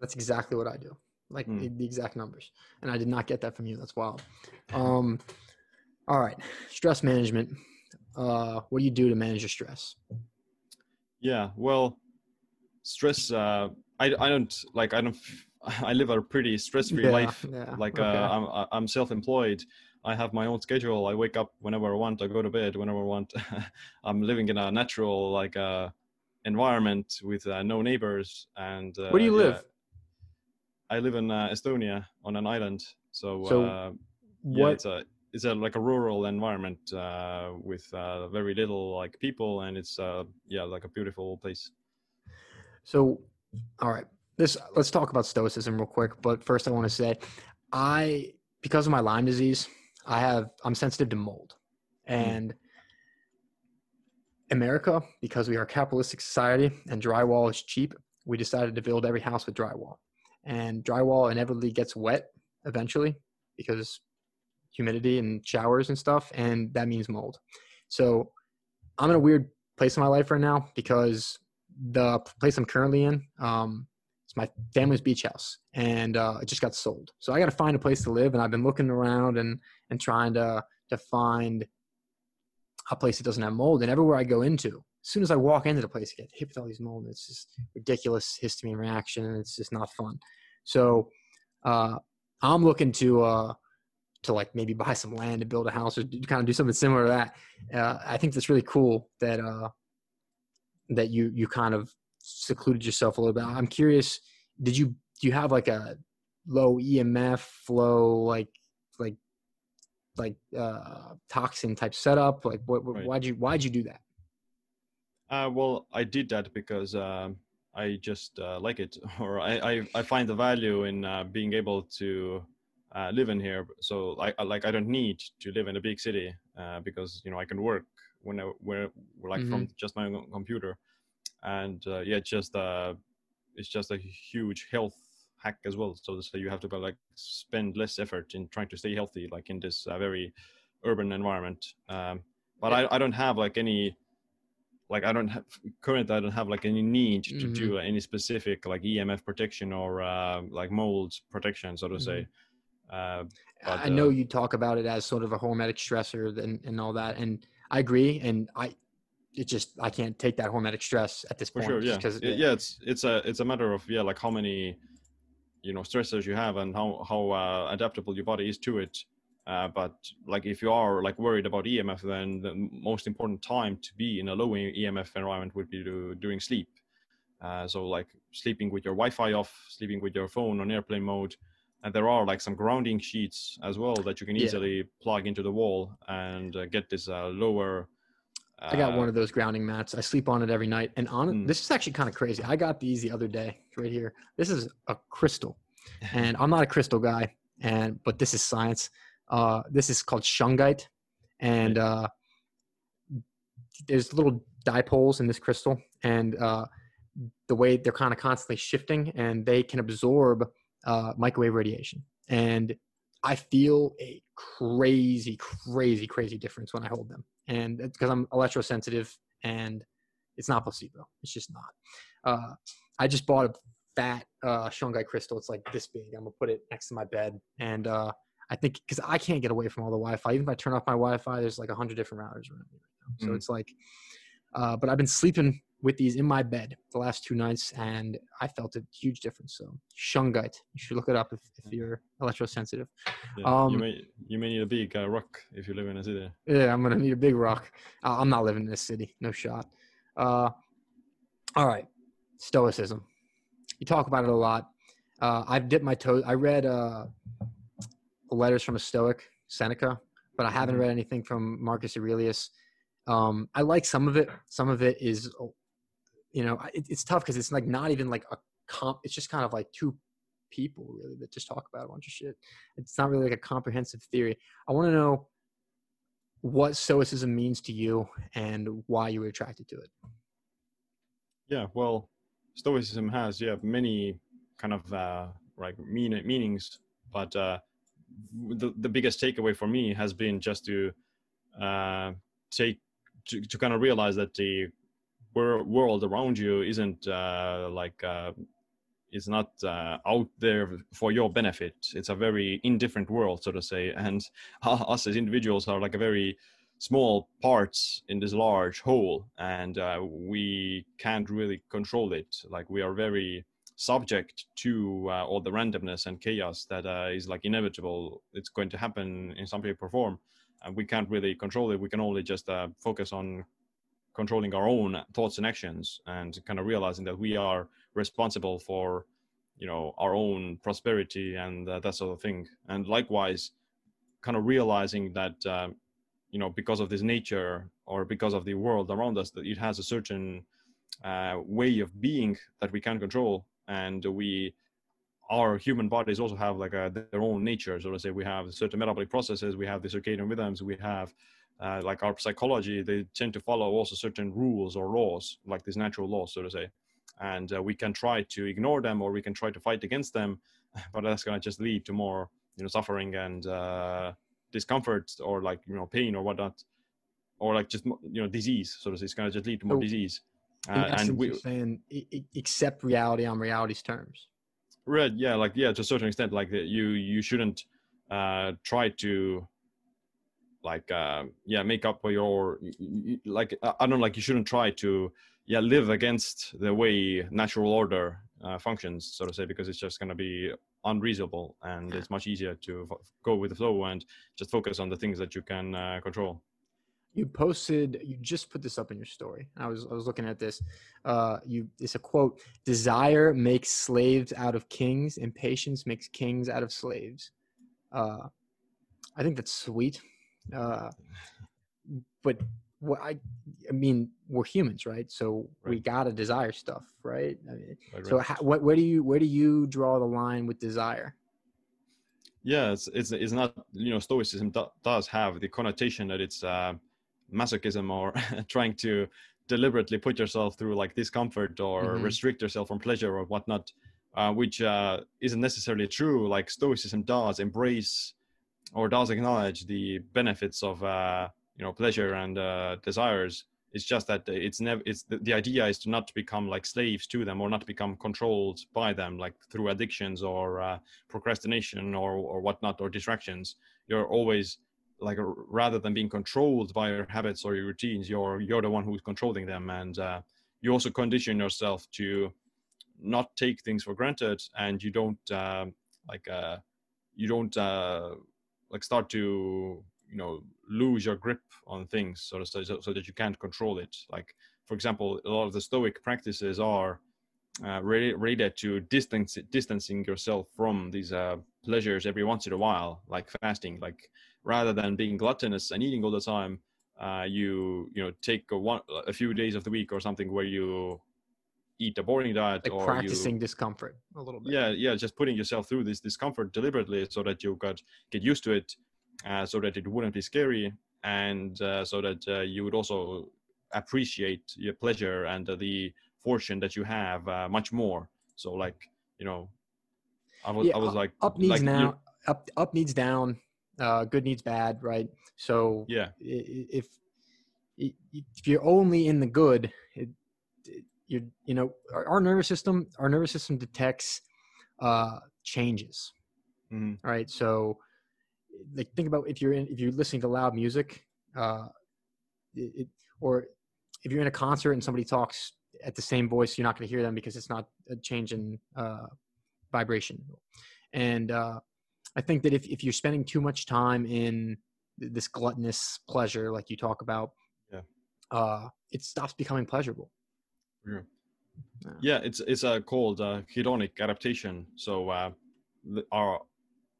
That's exactly what I do. Like mm. the, the exact numbers. And I did not get that from you. That's wild. Um, all right. Stress management. Uh, what do you do to manage your stress? Yeah. Well, stress, uh, I, I don't like, I don't, I live a pretty stress-free yeah, life. Yeah. Like okay. uh, I'm, I'm self-employed. I have my own schedule. I wake up whenever I want. I go to bed whenever I want. I'm living in a natural, like uh, environment with uh, no neighbors. And uh, where do you yeah, live? I live in uh, Estonia on an island, so, so uh, yeah, it's a it's a like a rural environment uh, with uh, very little like people, and it's uh, yeah like a beautiful place. So, all right, this let's talk about stoicism real quick. But first, I want to say, I because of my Lyme disease, I have I'm sensitive to mold, and mm-hmm. America, because we are a capitalistic society and drywall is cheap, we decided to build every house with drywall. And drywall inevitably gets wet eventually because humidity and showers and stuff, and that means mold. So I'm in a weird place in my life right now because the place I'm currently in, um, it's my family's beach house, and uh, it just got sold. So I got to find a place to live, and I've been looking around and and trying to to find a place that doesn't have mold. And everywhere I go into, as soon as I walk into the place, I get hit with all these mold. It's just ridiculous histamine reaction, and it's just not fun. So uh, I'm looking to uh, to like maybe buy some land and build a house, or do, kind of do something similar to that. Uh, I think that's really cool that uh, that you you kind of secluded yourself a little bit. I'm curious, did you do you have like a low E M F, low like like like uh, toxin type setup? Like what, what, right. why'd you why'd you do that? Uh, well, I did that because uh, I just uh, like it, or I, I, I find the value in uh, being able to uh, live in here. So I, I like I don't need to live in a big city uh, because you know I can work when I, where like mm-hmm. from just my own computer, and uh, yeah, just uh, it's just a huge health hack as well. So, so you have to like spend less effort in trying to stay healthy, like in this uh, very urban environment. Um, but yeah. I, I don't have like any. Like I don't have currently I don't have like any need to mm-hmm. do any specific like E M F protection or uh, like mold protection, so to mm-hmm. say. Uh, but, I know uh, you talk about it as sort of a hormetic stressor and, and all that. And I agree. And I, it just, I can't take that hormetic stress at this point. For sure, yeah. It, yeah. Yeah. It's, it's a, it's a matter of, yeah, like how many, you know, stressors you have and how, how uh, adaptable your body is to it. Uh, but like, if you are like worried about E M F, then the most important time to be in a low E M F environment would be to, during sleep. Uh, so like sleeping with your Wi-Fi off, sleeping with your phone on airplane mode. And there are like some grounding sheets as well that you can easily yeah. plug into the wall and uh, get this uh, lower. Uh, I got one of those grounding mats. I sleep on it every night. And on mm. this is actually kind of crazy. I got these the other day right here. This is a crystal, and I'm not a crystal guy, and but this is science. Uh, this is called shungite, and uh, there's little dipoles in this crystal, and uh, the way they're kind of constantly shifting, and they can absorb uh, microwave radiation. And I feel a crazy, crazy, crazy difference when I hold them, and because I'm electrosensitive, and it's not placebo. It's just not. Uh, I just bought a fat uh, shungite crystal. It's like this big. I'm gonna put it next to my bed, and uh, I think because I can't get away from all the Wi-Fi. Even if I turn off my Wi-Fi, there's like a hundred different routers around me right now. So mm. it's like, uh, but I've been sleeping with these in my bed the last two nights, and I felt a huge difference. So shungite, you should look it up if, if you're electrosensitive. Yeah, um, you may you may need a big uh, rock if you live in a city. Yeah, I'm gonna need a big rock. Uh, I'm not living in this city, no shot. Uh, all right, stoicism. You talk about it a lot. Uh, I've dipped my toes. I read. Uh, letters from a Stoic, Seneca, but I haven't read anything from Marcus Aurelius. Um, I like some of it. Some of it is, you know, it, it's tough because it's like not even like a comp. It's just kind of like two people really that just talk about a bunch of shit. It's not really like a comprehensive theory. I want to know what Stoicism means to you and why you were attracted to it. Yeah, well, Stoicism has yeah many kind of uh, like mean meanings, but uh, The, the biggest takeaway for me has been just to uh, take to, to kind of realize that the world around you isn't uh, like uh, it's not uh, out there for your benefit. It's a very indifferent world, so to say, and us as individuals are like a very small parts in this large whole, and uh, we can't really control it. Like we are very subject to uh, all the randomness and chaos that uh, is like inevitable. It's going to happen in some shape or form, and we can't really control it. We can only just uh, focus on controlling our own thoughts and actions, and kind of realizing that we are responsible for, you know, our own prosperity and uh, that sort of thing. And likewise, kind of realizing that uh, you know, because of this nature or because of the world around us, that it has a certain uh, way of being that we can't control. And we, our human bodies also have like a, their own nature. So let's say we have certain metabolic processes, we have the circadian rhythms, we have uh, like our psychology, they tend to follow also certain rules or laws, like these natural laws, so to say. And uh, we can try to ignore them, or we can try to fight against them, but that's going to just lead to more, you know, suffering and uh, discomfort, or like, you know, pain or whatnot, or like just, you know, disease, so to say. It's going to just lead to more oh. disease. In uh, essence, and we, you're saying accept reality on reality's terms. Right. Yeah. Like, yeah, to a certain extent, like you, you shouldn't uh, try to like, uh, yeah, make up for your, like, I don't like, you shouldn't try to, yeah, live against the way natural order uh, functions, so to say, because it's just going to be unreasonable, and yeah. it's much easier to f- go with the flow and just focus on the things that you can uh, control. You posted, you just put this up in your story. I was I was looking at this. Uh, you, it's a quote, "Desire makes slaves out of kings, and patience makes kings out of slaves." Uh, I think that's sweet. Uh, but what I, I mean, we're humans, right? So right. we gotta desire stuff, right? I mean, right so right. How, what, where do you where do you draw the line with desire? Yeah, it's it's, it's not, you know, Stoicism do, does have the connotation that it's Uh, masochism, or trying to deliberately put yourself through like discomfort, or mm-hmm. restrict yourself from pleasure or whatnot, uh, which uh, isn't necessarily true. Like Stoicism does embrace or does acknowledge the benefits of uh, you know, pleasure and uh, desires. It's just that it's never. It's the, the idea is to not become like slaves to them, or not become controlled by them, like through addictions or uh, procrastination or or whatnot, or distractions. You're always like rather than being controlled by your habits or your routines, you're you're the one who's controlling them, and uh, you also condition yourself to not take things for granted, and you don't uh, like uh, you don't uh, like start to you know lose your grip on things, so, so so that you can't control it. Like for example, a lot of the Stoic practices are uh, related to distance distancing yourself from these uh, pleasures every once in a while, like fasting. Like rather than being gluttonous and eating all the time, uh, you you know take a one a few days of the week or something where you eat a boring diet, like or practicing you, discomfort a little bit. Yeah, yeah, just putting yourself through this discomfort deliberately so that you got get used to it, uh, so that it wouldn't be scary, and uh, so that uh, you would also appreciate your pleasure and uh, the fortune that you have uh, much more. So like you know, I was yeah, I was up, like up needs like, now up up needs down. Uh, good needs bad, right? So yeah, if if you're only in the good, it, it, you're you know our, our nervous system, our nervous system detects uh, changes, mm-hmm. right? So like think about if you're in, if you're listening to loud music, uh, it, or if you're in a concert and somebody talks at the same voice, you're not going to hear them because it's not a change in uh, vibration, and. Uh, I think that if, if you're spending too much time in this gluttonous pleasure, like you talk about, yeah. uh, it stops becoming pleasurable. Yeah, uh, yeah it's it's uh, called uh, hedonic adaptation. So uh, our,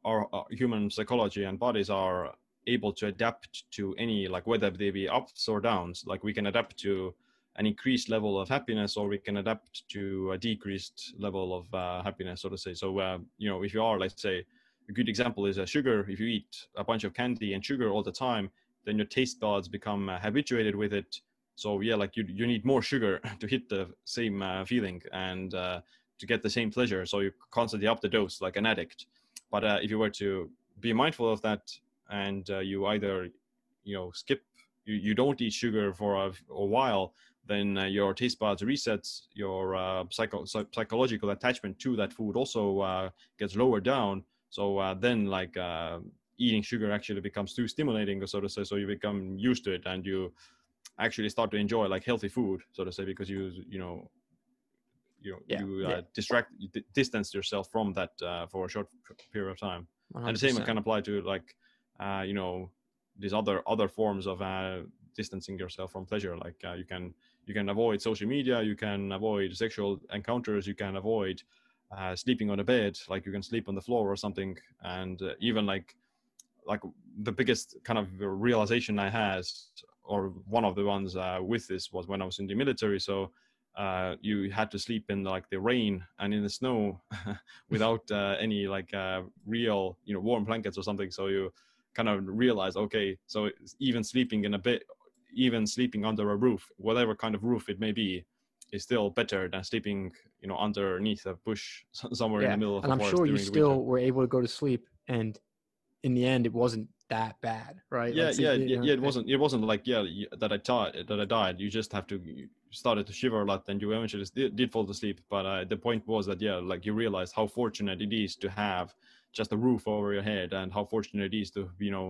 our our human psychology and bodies are able to adapt to any, like whether they be ups or downs. Like we can adapt to an increased level of happiness, or we can adapt to a decreased level of uh, happiness, so to say. So uh, you know, if you are, let's say. A good example is uh, sugar. If you eat a bunch of candy and sugar all the time, then your taste buds become uh, habituated with it. So yeah, like you you need more sugar to hit the same uh, feeling and uh, to get the same pleasure. So you constantly up the dose like an addict. But uh, if you were to be mindful of that and uh, you either, you know, skip, you, you don't eat sugar for a, a while, then uh, your taste buds resets, your uh, psycho- psychological attachment to that food also uh, gets lower down. So uh, then like uh, eating sugar actually becomes too stimulating, or so to say, so you become used to it and you actually start to enjoy like healthy food, so to say, because you, you know, you yeah. you uh, yeah. distract, you d- distance yourself from that uh, for a short period of time. one hundred percent. And the same can apply to like, uh, you know, these other, other forms of uh, distancing yourself from pleasure. Like uh, you can, you can avoid social media, you can avoid sexual encounters, you can avoid Uh, sleeping on a bed, like you can sleep on the floor or something. And uh, even like like the biggest kind of realization I had, or one of the ones uh, with this, was when I was in the military. So uh, you had to sleep in like the rain and in the snow without uh, any like uh, real, you know, warm blankets or something. So you kind of realize, okay, so even sleeping in a bed, even sleeping under a roof, whatever kind of roof it may be, is still better than sleeping, you know, underneath a bush somewhere yeah. in the middle of and the forest. And I'm sure you still were able to go to sleep, and in the end, it wasn't that bad, right? Yeah, like, yeah, you know, yeah. It wasn't. It wasn't like yeah that I died. That I died. You just have to you started to shiver a lot, and you eventually did, did fall to sleep. But uh, the point was that yeah, like you realize how fortunate it is to have just a roof over your head, and how fortunate it is to you know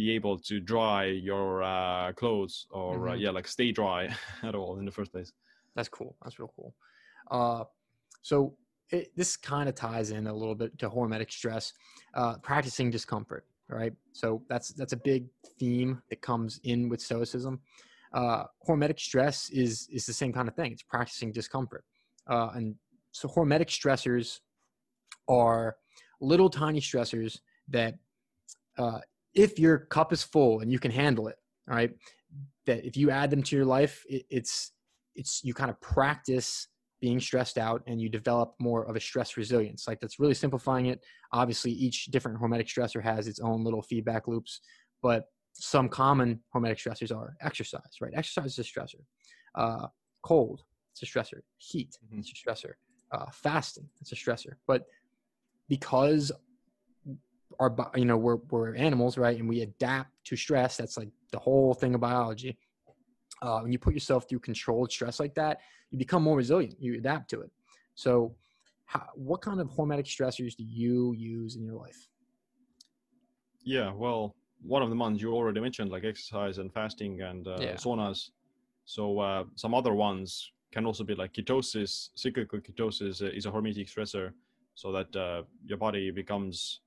be able to dry your uh, clothes or mm-hmm. uh, yeah, like stay dry at all in the first place. That's cool. That's real cool. Uh, so it, this kind of ties in a little bit to hormetic stress, uh, practicing discomfort, right? So that's that's a big theme that comes in with Stoicism. Uh, hormetic stress is is the same kind of thing. It's practicing discomfort. Uh, and so hormetic stressors are little tiny stressors that uh, if your cup is full and you can handle it, all right, that if you add them to your life, it, it's it's you kind of practice being stressed out and you develop more of a stress resilience. Like that's really simplifying it. Obviously each different hormetic stressor has its own little feedback loops, but some common hormetic stressors are exercise, right? Exercise is a stressor. Uh, cold, it's a stressor. Heat, mm-hmm. it's a stressor. Uh, fasting, it's a stressor. But because our, you know, we're, we're animals, right? And we adapt to stress. That's like the whole thing of biology. Uh, when you put yourself through controlled stress like that, you become more resilient. You adapt to it. So how, what kind of hormetic stressors do you use in your life? Yeah, well, one of the ones you already mentioned, like exercise and fasting and uh, yeah. saunas. So uh, some other ones can also be like ketosis. Cyclical ketosis is a hormetic stressor, so that uh, your body becomes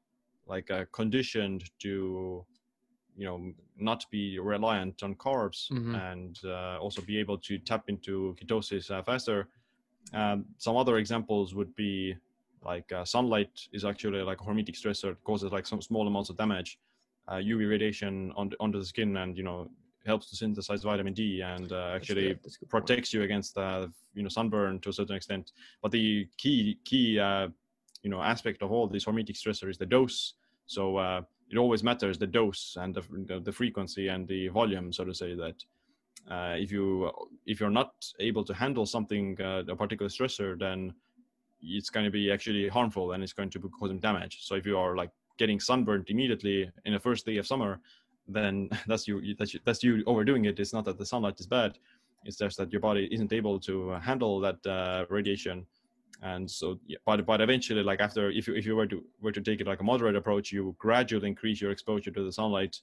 like uh, conditioned to, you know, not be reliant on carbs, mm-hmm. and uh, also be able to tap into ketosis uh, faster. Um, some other examples would be like uh, sunlight is actually like a hormetic stressor. It causes like some small amounts of damage, uh, U V radiation on onto the skin, and, you know, helps to synthesize vitamin D and uh, actually that's good. That's a good protects point. You against uh, you know, sunburn to a certain extent. But the key key uh, you know, aspect of all this hormetic stressor is the dose. So uh, it always matters, the dose and the, the frequency and the volume, so to say, that uh, if you if you're not able to handle something, uh, a particular stressor, then it's going to be actually harmful and it's going to cause them damage. So if you are like getting sunburned immediately in the first day of summer, then that's you that's you, that's you overdoing it. It's not that the sunlight is bad; it's just that your body isn't able to handle that uh, radiation. And so, yeah, but but eventually, like after, if you if you were to were to take it like a moderate approach, you gradually increase your exposure to the sunlight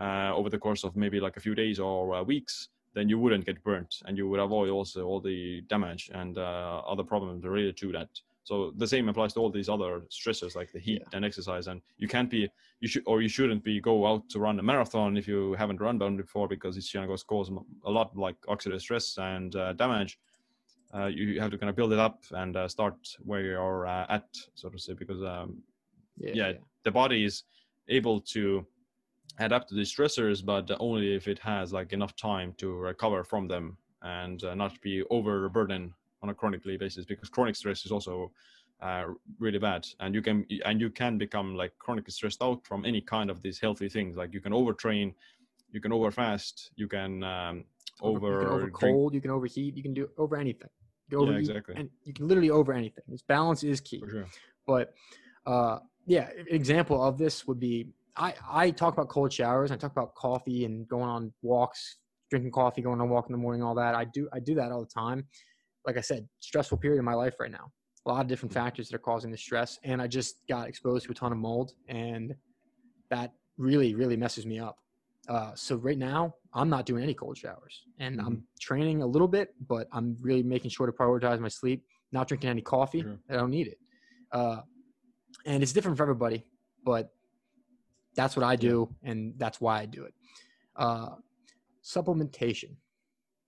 uh, over the course of maybe like a few days or uh, weeks. Then you wouldn't get burnt, and you would avoid also all the damage and uh, other problems related to that. So the same applies to all these other stressors, like the heat yeah. and exercise. And you can't be, you should or you shouldn't be go out to run a marathon if you haven't run one before, because it's going to cause a lot like oxidative stress and uh, damage. Uh, you have to kind of build it up and uh, start where you are uh, at, so to say, because um, yeah, yeah, yeah, the body is able to adapt to these stressors, but only if it has like enough time to recover from them and uh, not be overburdened on a chronically basis, because chronic stress is also uh, really bad. And you can and you can become like chronically stressed out from any kind of these healthy things. Like you can overtrain, you can overfast, you can um, over, over you can overcold, you can overheat, you can do over anything. You can yeah, exactly. And you can literally over anything. This balance is key. For sure. But uh, yeah, an example of this would be, I, I talk about cold showers. I talk about coffee and going on walks, drinking coffee, going on a walk in the morning, all that. I do I do that all the time. Like I said, stressful period in my life right now. A lot of different factors that are causing the stress. And I just got exposed to a ton of mold, and that really, really messes me up. Uh, so right now, I'm not doing any cold showers. And mm-hmm. I'm training a little bit, but I'm really making sure to prioritize my sleep, not drinking any coffee. Sure. I don't need it. Uh, and it's different for everybody, but that's what I do, and that's why I do it. Uh, supplementation.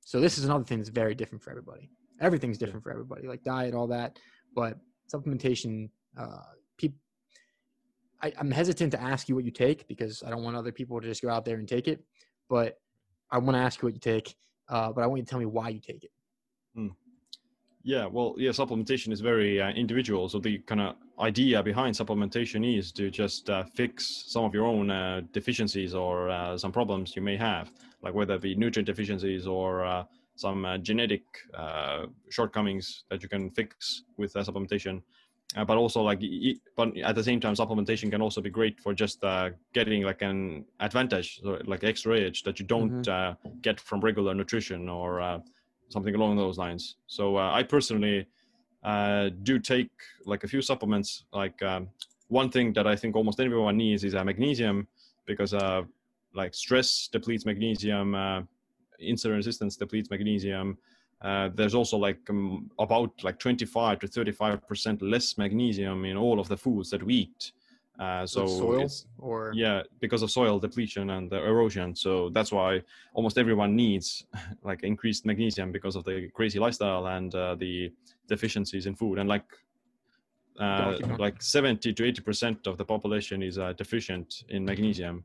So this is another thing that's very different for everybody. Everything's different for everybody, like diet, all that. But supplementation, uh, pe- I, I'm hesitant to ask you what you take because I don't want other people to just go out there and take it. But I want to ask you what you take, uh, but I want you to tell me why you take it. Mm. Yeah, well, yeah, supplementation is very uh, individual. So the kind of idea behind supplementation is to just uh, fix some of your own uh, deficiencies or uh, some problems you may have, like whether it be nutrient deficiencies or uh, some uh, genetic uh, shortcomings that you can fix with uh, supplementation. Uh, but also like, e- but at the same time, supplementation can also be great for just uh, getting like an advantage, like extra edge that you don't mm-hmm. uh, get from regular nutrition or uh, something along those lines. So uh, I personally uh, do take like a few supplements. Like um, one thing that I think almost everyone needs is uh, magnesium, because uh, like stress depletes magnesium, uh, insulin resistance depletes magnesium. Uh, there's also like um, about like twenty-five to thirty-five percent less magnesium in all of the foods that we eat. Uh, so soil or yeah, because of soil depletion and the erosion. So that's why almost everyone needs like increased magnesium because of the crazy lifestyle and uh, the deficiencies in food. And like uh, like seventy to eighty percent of the population is uh, deficient in magnesium.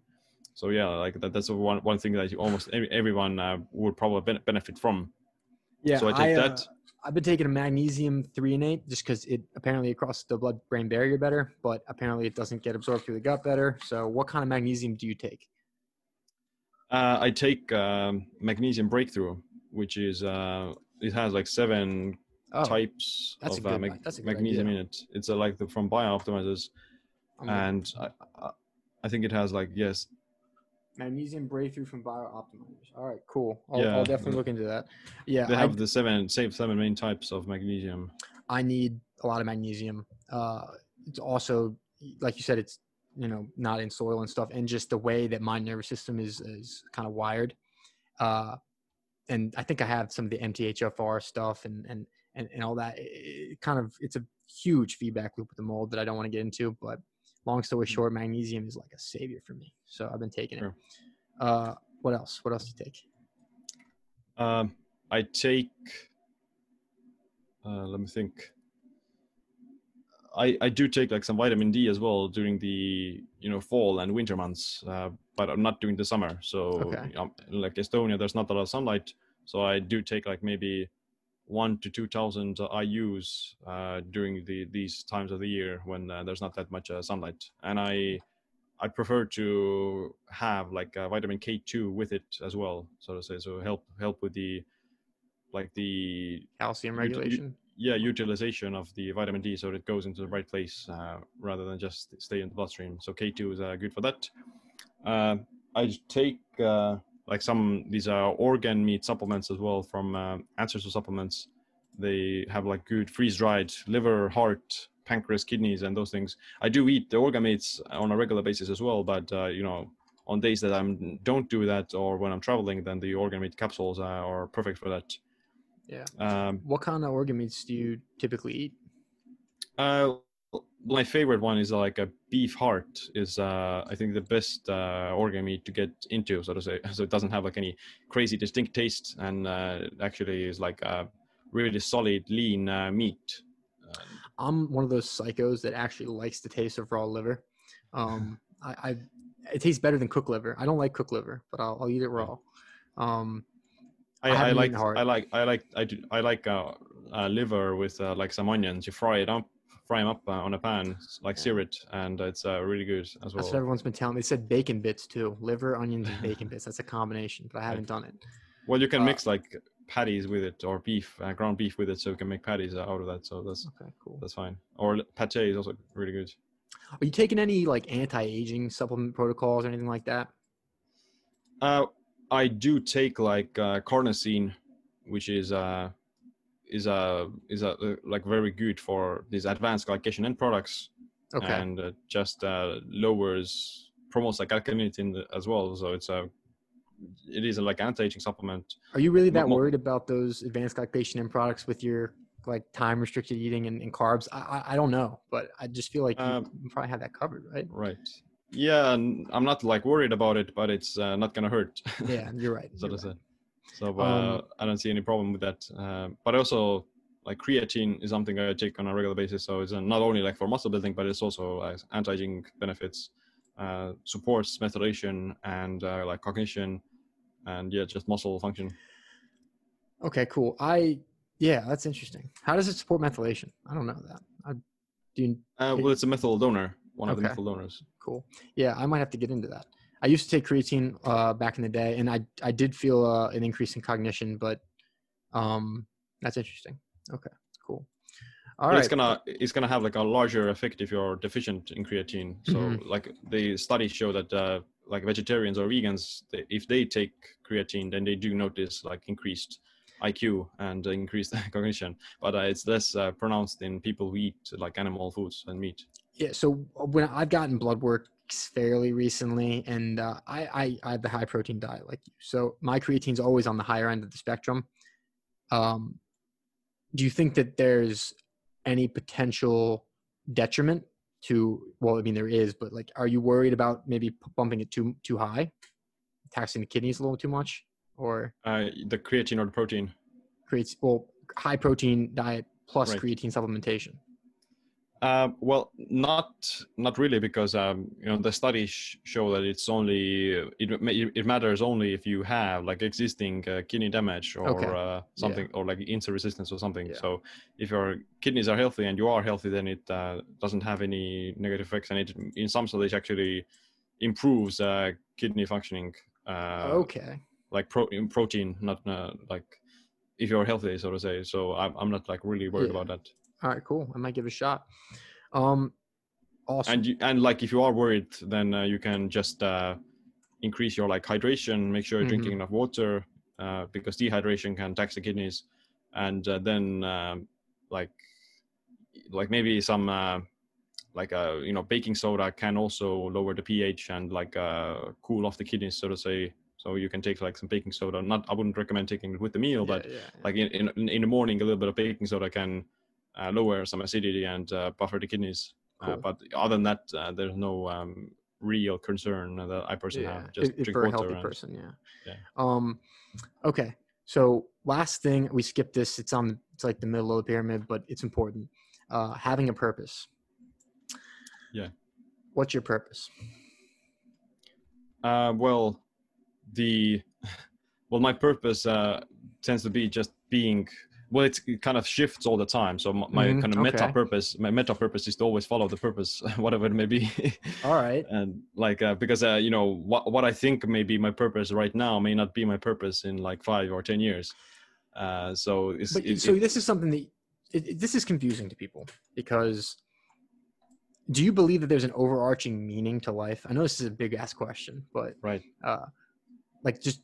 So yeah, like that, that's one one thing that you almost every, everyone uh, would probably benefit from. Yeah, so I take I, that. Uh, I've been taking a magnesium threonate just because it apparently it crosses the blood-brain barrier better, but apparently it doesn't get absorbed through the gut better. So what kind of magnesium do you take? Uh, I take um, Magnesium Breakthrough, which is uh, it has like seven oh, types that's of a good, uh, mag- that's a good magnesium idea. In it. It's uh, like the, from Bio-Optimizers, I'm and I, I, I think it has like yes. Magnesium Breakthrough from Bio-Optimizers. All right, cool. I'll, yeah. I'll definitely look into that. Yeah, they have I, the seven, same seven main types of magnesium. I need a lot of magnesium. Uh, it's also, like you said, it's you know, not in soil and stuff, and just the way that my nervous system is is kind of wired. Uh, and I think I have some of the M T H F R stuff and and and, and all that. It kind of, it's a huge feedback loop with the mold that I don't want to get into, but long story short, magnesium is like a savior for me. So I've been taking it. Sure. Uh, what else? What else do you take? Um, I take, uh, let me think. I, I do take like some vitamin D as well during the, you know, fall and winter months, uh, but I'm not doing the summer. So okay. um, like Estonia, there's not a lot of sunlight. So I do take like maybe one to two thousand I Us uh, during the, these times of the year when uh, there's not that much uh, sunlight. And I, I prefer to have like a vitamin K two with it as well, so to say, so help, help with the, like the calcium regulation. Ut- yeah. Utilization of the vitamin D. So it goes into the right place uh, rather than just stay in the bloodstream. So K two is uh, good for that. Uh, I take uh, like some, these are organ meat supplements as well from uh, Answers to Supplements. They have like good freeze dried liver, heart, pancreas, kidneys, and those things. I do eat the organ meats on a regular basis as well, but uh, you know, on days that I don't do that or when I'm traveling, then the organ meat capsules uh, are perfect for that. Yeah. Um, what kind of organ meats do you typically eat? Uh, my favorite one is like a beef heart is, uh, I think the best uh, organ meat to get into, so to say. So it doesn't have like any crazy distinct taste, and uh, actually is like a really solid, lean uh, meat. Uh, I'm one of those psychos that actually likes the taste of raw liver. Um, I, I it tastes better than cooked liver. I don't like cooked liver, but I'll, I'll eat it raw. Um, I, I, I like I like I like I do I like uh, uh, liver with uh, like some onions. You fry it up, fry them up uh, on a pan, like yeah. sear it, and it's uh, really good as well. That's what everyone's been telling me. They said bacon bits too, liver, onions, and bacon bits. That's a combination, but I haven't done it. Well, you can uh, mix like patties with it, or beef, uh, ground beef with it, so you can make patties out of that. So that's okay, cool. That's fine. Or pate is also really good. Are you taking any like anti-aging supplement protocols or anything like that? Uh, I do take like uh, carnosine, which is uh is a is a uh, like very good for these advanced glycation end products. Okay. And uh, just uh, lowers, promotes like alkalinity as well. So it's a It is a, like anti-aging supplement. Are you really that worried about those advanced glycation end products with your like time restricted eating and, and carbs? I, I I don't know, but I just feel like you uh, probably have that covered, right? Right. Yeah, I'm not like worried about it, but it's uh, not gonna hurt. Yeah, you're right. so you're right. so uh, um, I don't see any problem with that. Uh, but also, like creatine is something I take on a regular basis. So it's not only like for muscle building, but it's also uh, anti-aging benefits. Uh, supports methylation and uh, like cognition and yeah, just muscle function. Okay, cool. I, yeah, that's interesting. How does it support methylation? I don't know that. I, do you, uh, well, it's a methyl donor, one okay. of the methyl donors. Cool. Yeah, I might have to get into that. I used to take creatine uh, back in the day, and I, I did feel uh, an increase in cognition, but um, that's interesting. Okay, cool. All right. It's gonna it's gonna have like a larger effect if you're deficient in creatine. So mm-hmm. like the studies show that uh, like vegetarians or vegans, they, if they take creatine, then they do notice like increased I Q and increased cognition. But uh, it's less uh, pronounced in people who eat like animal foods and meat. Yeah. So when I've gotten blood work fairly recently, and uh, I, I I have the high protein diet like you, so my creatine's always on the higher end of the spectrum. Um, do you think that there's any potential detriment to, well, I mean, there is, but like, are you worried about maybe bumping it too too high, taxing the kidneys a little too much, or? Uh, the creatine or the protein? Creates, well, high protein diet plus right. creatine supplementation. Uh, well, not not really, because um, you know the studies sh- show that it's only it it matters only if you have like existing uh, kidney damage or okay. uh, something yeah. or like insulin resistance or something. Yeah. So if your kidneys are healthy and you are healthy, then it uh, doesn't have any negative effects, and it in some studies actually improves uh, kidney functioning. Uh, okay. Like pro- protein, not uh, like if you're healthy, so to say. So I'm I'm not like really worried yeah. about that. All right, cool. I might give it a shot. Um, awesome. And you, and like if you are worried, then uh, you can just uh, increase your like hydration. Make sure you're mm-hmm. drinking enough water uh, because dehydration can tax the kidneys. And uh, then uh, like like maybe some uh, like a, you know, baking soda can also lower the pH and like uh, cool off the kidneys, so to say. So you can take like some baking soda. Not, I wouldn't recommend taking it with the meal, yeah, but yeah, yeah. like in, in in the morning, a little bit of baking soda can uh, lower some acidity and uh, buffer the kidneys. Cool. Uh, but other than that, uh, there's no um, real concern that I personally yeah. have. Just if, drink for water a healthy and, person, yeah. yeah. Um, okay. So last thing, we skipped this. It's on. It's like the middle of the pyramid, but it's important. Uh, having a purpose. Yeah. What's your purpose? Uh, well, the well, my purpose uh, tends to be just being. Well, it's, it kind of shifts all the time. So my, my mm-hmm. kind of meta okay. purpose, my meta purpose is to always follow the purpose, whatever it may be. All right. And like, uh, because, uh, you know, what, what I think may be my purpose right now may not be my purpose in like five or ten years. Uh, so it's, but, it, so it, this is something that it, it, this is confusing to people, because do you believe that there's an overarching meaning to life? I know this is a big ass question, but right. Uh, like just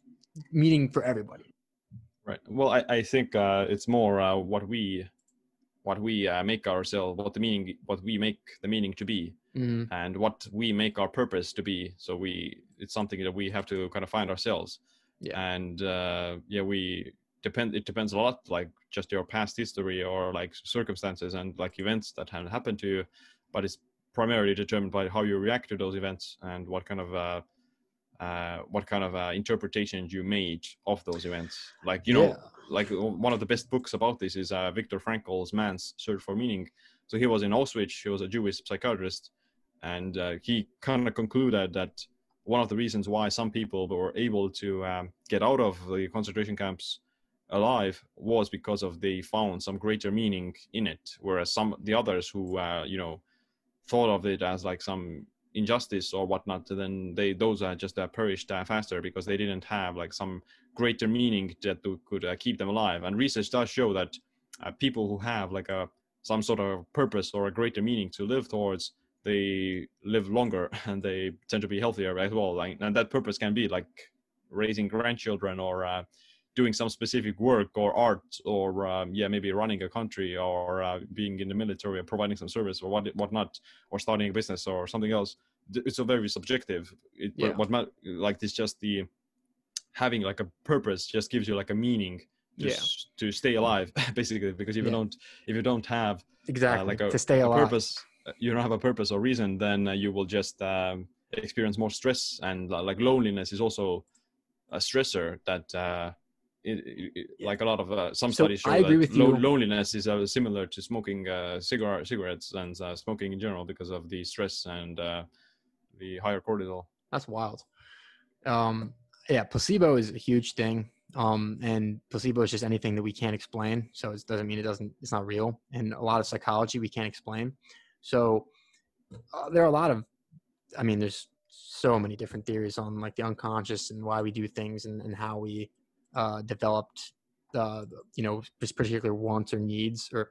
meaning for everybody. Right. Well, I, I think uh, it's more uh, what we what we uh, make ourselves, what the meaning, what we make the meaning to be, mm-hmm. and what we make our purpose to be. So we, it's something that we have to kind of find ourselves. Yeah. And uh, yeah, we depend. It depends a lot, like just your past history or like circumstances and like events that have happened to you. But it's primarily determined by how you react to those events and what kind of. Uh, Uh, what kind of uh, interpretations you made of those events. Like, you know, yeah. like one of the best books about this is uh, Viktor Frankl's Man's Search for Meaning. So he was in Auschwitz, he was a Jewish psychiatrist, and uh, he kind of concluded that one of the reasons why some people were able to um, get out of the concentration camps alive was because of they found some greater meaning in it, whereas some the others who, uh, you know, thought of it as like some injustice or whatnot, then they those are just uh, perished uh, faster because they didn't have like some greater meaning that could uh, keep them alive. And research does show that uh, people who have like a some sort of purpose or a greater meaning to live towards, they live longer and they tend to be healthier as well. Like, and that purpose can be like raising grandchildren or uh, doing some specific work or art or um, yeah, maybe running a country or uh, being in the military or providing some service or what whatnot, or starting a business or something else. It's a very subjective. It, yeah. What like it's just the having like a purpose just gives you like a meaning just yeah. to stay alive, basically. Because if yeah. you don't, if you don't have exactly uh, like a, to stay alive. a purpose, you don't have a purpose or reason, then uh, you will just um, experience more stress, and uh, like loneliness is also a stressor that. Uh, It, it, it, yeah. Like a lot of uh, some so studies show I agree that with lo- loneliness is uh, similar to smoking uh, cigar cigarettes and uh, smoking in general because of the stress and uh, the higher cortisol. That's wild. Um, yeah, placebo is a huge thing, um, and placebo is just anything that we can't explain. So it doesn't mean it doesn't. It's not real. And a lot of psychology we can't explain. So uh, there are a lot of. I mean, there's so many different theories on like the unconscious and why we do things and, and how we. Uh, developed, uh, you know, particular wants or needs. Or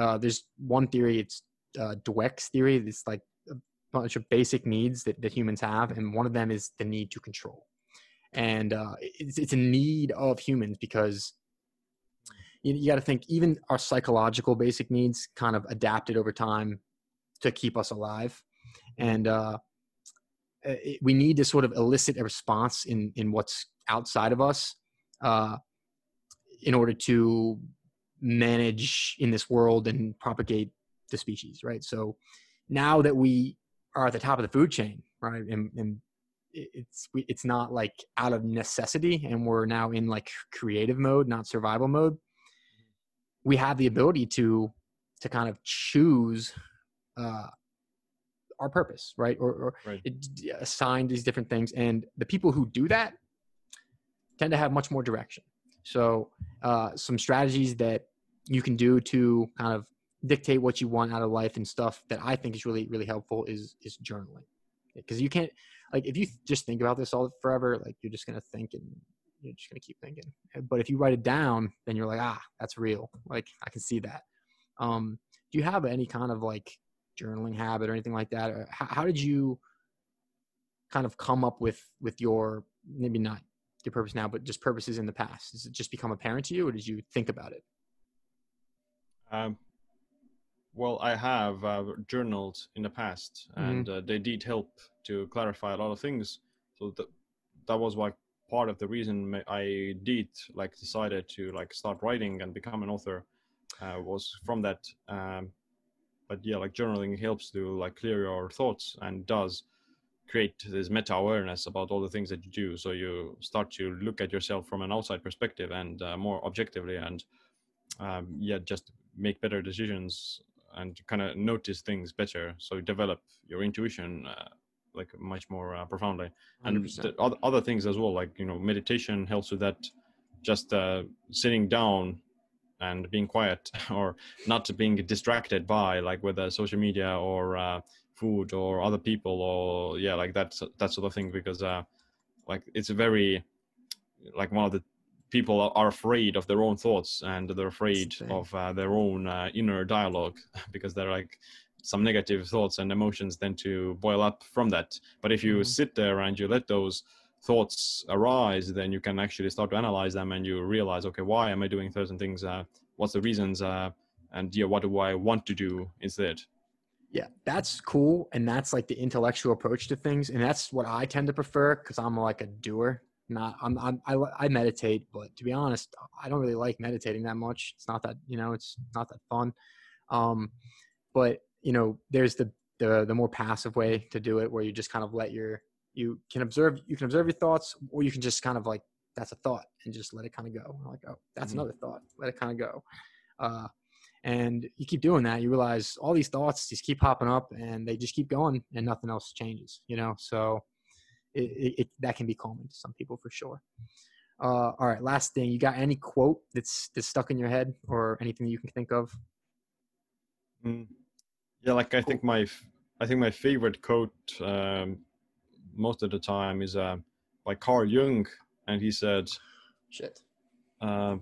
uh, there's one theory, it's uh, Dweck's theory. It's like a bunch of basic needs that, that humans have, and one of them is the need to control. And uh, it's, it's a need of humans because you, you got to think even our psychological basic needs kind of adapted over time to keep us alive, and uh, it, we need to sort of elicit a response in in what's outside of us. Uh, in order to manage in this world and propagate the species, right? So now that we are at the top of the food chain, right, and, and it's we, it's not like out of necessity, and we're now in like creative mode, not survival mode. We have the ability to to kind of choose uh, our purpose, right, or, or right. It, assign these different things, and the people who do that. Tend to have much more direction. So uh, some strategies that you can do to kind of dictate what you want out of life and stuff that I think is really, really helpful is is journaling. Because you can't, like if you just think about this all forever, like you're just going to think and you're just going to keep thinking. But if you write it down, then you're like, ah, that's real. Like I can see that. Um, do you have any kind of like journaling habit or anything like that? Or how, how did you kind of come up with with your, maybe not, your purpose now, but just purposes in the past? Does it just become apparent to you, or did you think about it? Um, Well, I have uh, journaled in the past, and mm-hmm. uh, they did help to clarify a lot of things. So th- that was like part of the reason I did like decided to like start writing and become an author uh, was from that. Um, but yeah, like journaling helps to like clear your thoughts and does create this meta awareness about all the things that you do. So you start to look at yourself from an outside perspective and uh, more objectively, and um, yeah, just make better decisions and kind of notice things better. So you develop your intuition uh, like much more uh, profoundly. And the other, other things as well, like, you know, meditation helps with that. Just uh, sitting down and being quiet or not being distracted by like whether social media or uh, food or other people or yeah, like that, that sort of thing, because uh, like it's very like one of the people are afraid of their own thoughts and they're afraid of uh, their own uh, inner dialogue, because they're like some negative thoughts and emotions tend to boil up from that. But if you mm-hmm. sit there and you let those thoughts arise, then you can actually start to analyze them and you realize, okay, why am I doing certain things? Uh, what's the reasons? Uh, and yeah, what do I want to do instead? Yeah, that's cool. And that's like the intellectual approach to things. And that's what I tend to prefer, because I'm like a doer. Not, I'm, I'm, I, I meditate, but to be honest, I don't really like meditating that much. It's not that, you know, it's not that fun. Um, but you know, there's the, the, the more passive way to do it, where you just kind of let your, you can observe, you can observe your thoughts, or you can just kind of like, that's a thought, and just let it kind of go. I'm like, oh, that's mm-hmm. another thought. Let it kind of go. Uh, and you keep doing that. You realize all these thoughts just keep popping up and they just keep going and nothing else changes, you know? So It, it, it, that can be calming to some people for sure. Uh, all right, last thing, you got any quote that's that's stuck in your head or anything you can think of? Mm. Yeah, like I cool. think my I think my favorite quote um, most of the time is uh, by Carl Jung, and he said, "Shit, uh,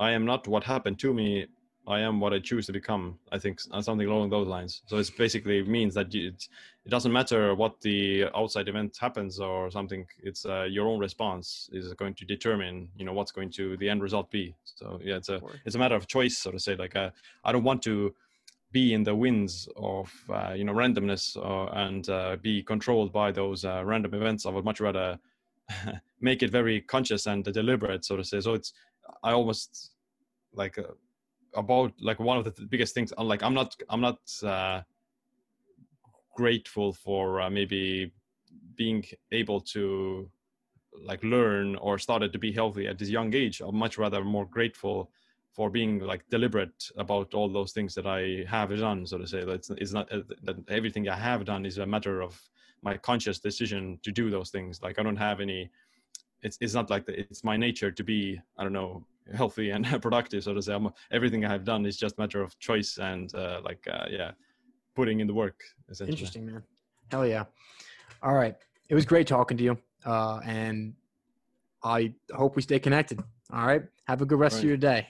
I am not what happened to me. I am what I choose to become." I think something along those lines. So it's basically means that it, it doesn't matter what the outside event happens or something. It's uh, your own response is going to determine, you know, what's going to the end result be. So yeah, it's a it's a matter of choice, so to say. Like uh, I don't want to be in the winds of uh, you know randomness or, and uh, be controlled by those uh, random events. I would much rather make it very conscious and deliberate, so to say. So it's I almost like. Uh, about like one of the th- biggest things I'm like I'm not I'm not uh grateful for uh, maybe being able to like learn or started to be healthy at this young age. I'm much rather more grateful for being like deliberate about all those things that I have done, so to say. That's it's not uh, that everything I have done is a matter of my conscious decision to do those things. Like I don't have any it's it's not like the, it's my nature to be I don't know healthy and productive, so to say. I'm, everything I've done is just a matter of choice and uh, like uh, yeah putting in the work, essentially. Interesting, man. Hell yeah. All right, it was great talking to you uh, and I hope we stay connected. All right, have a good rest right. of your day.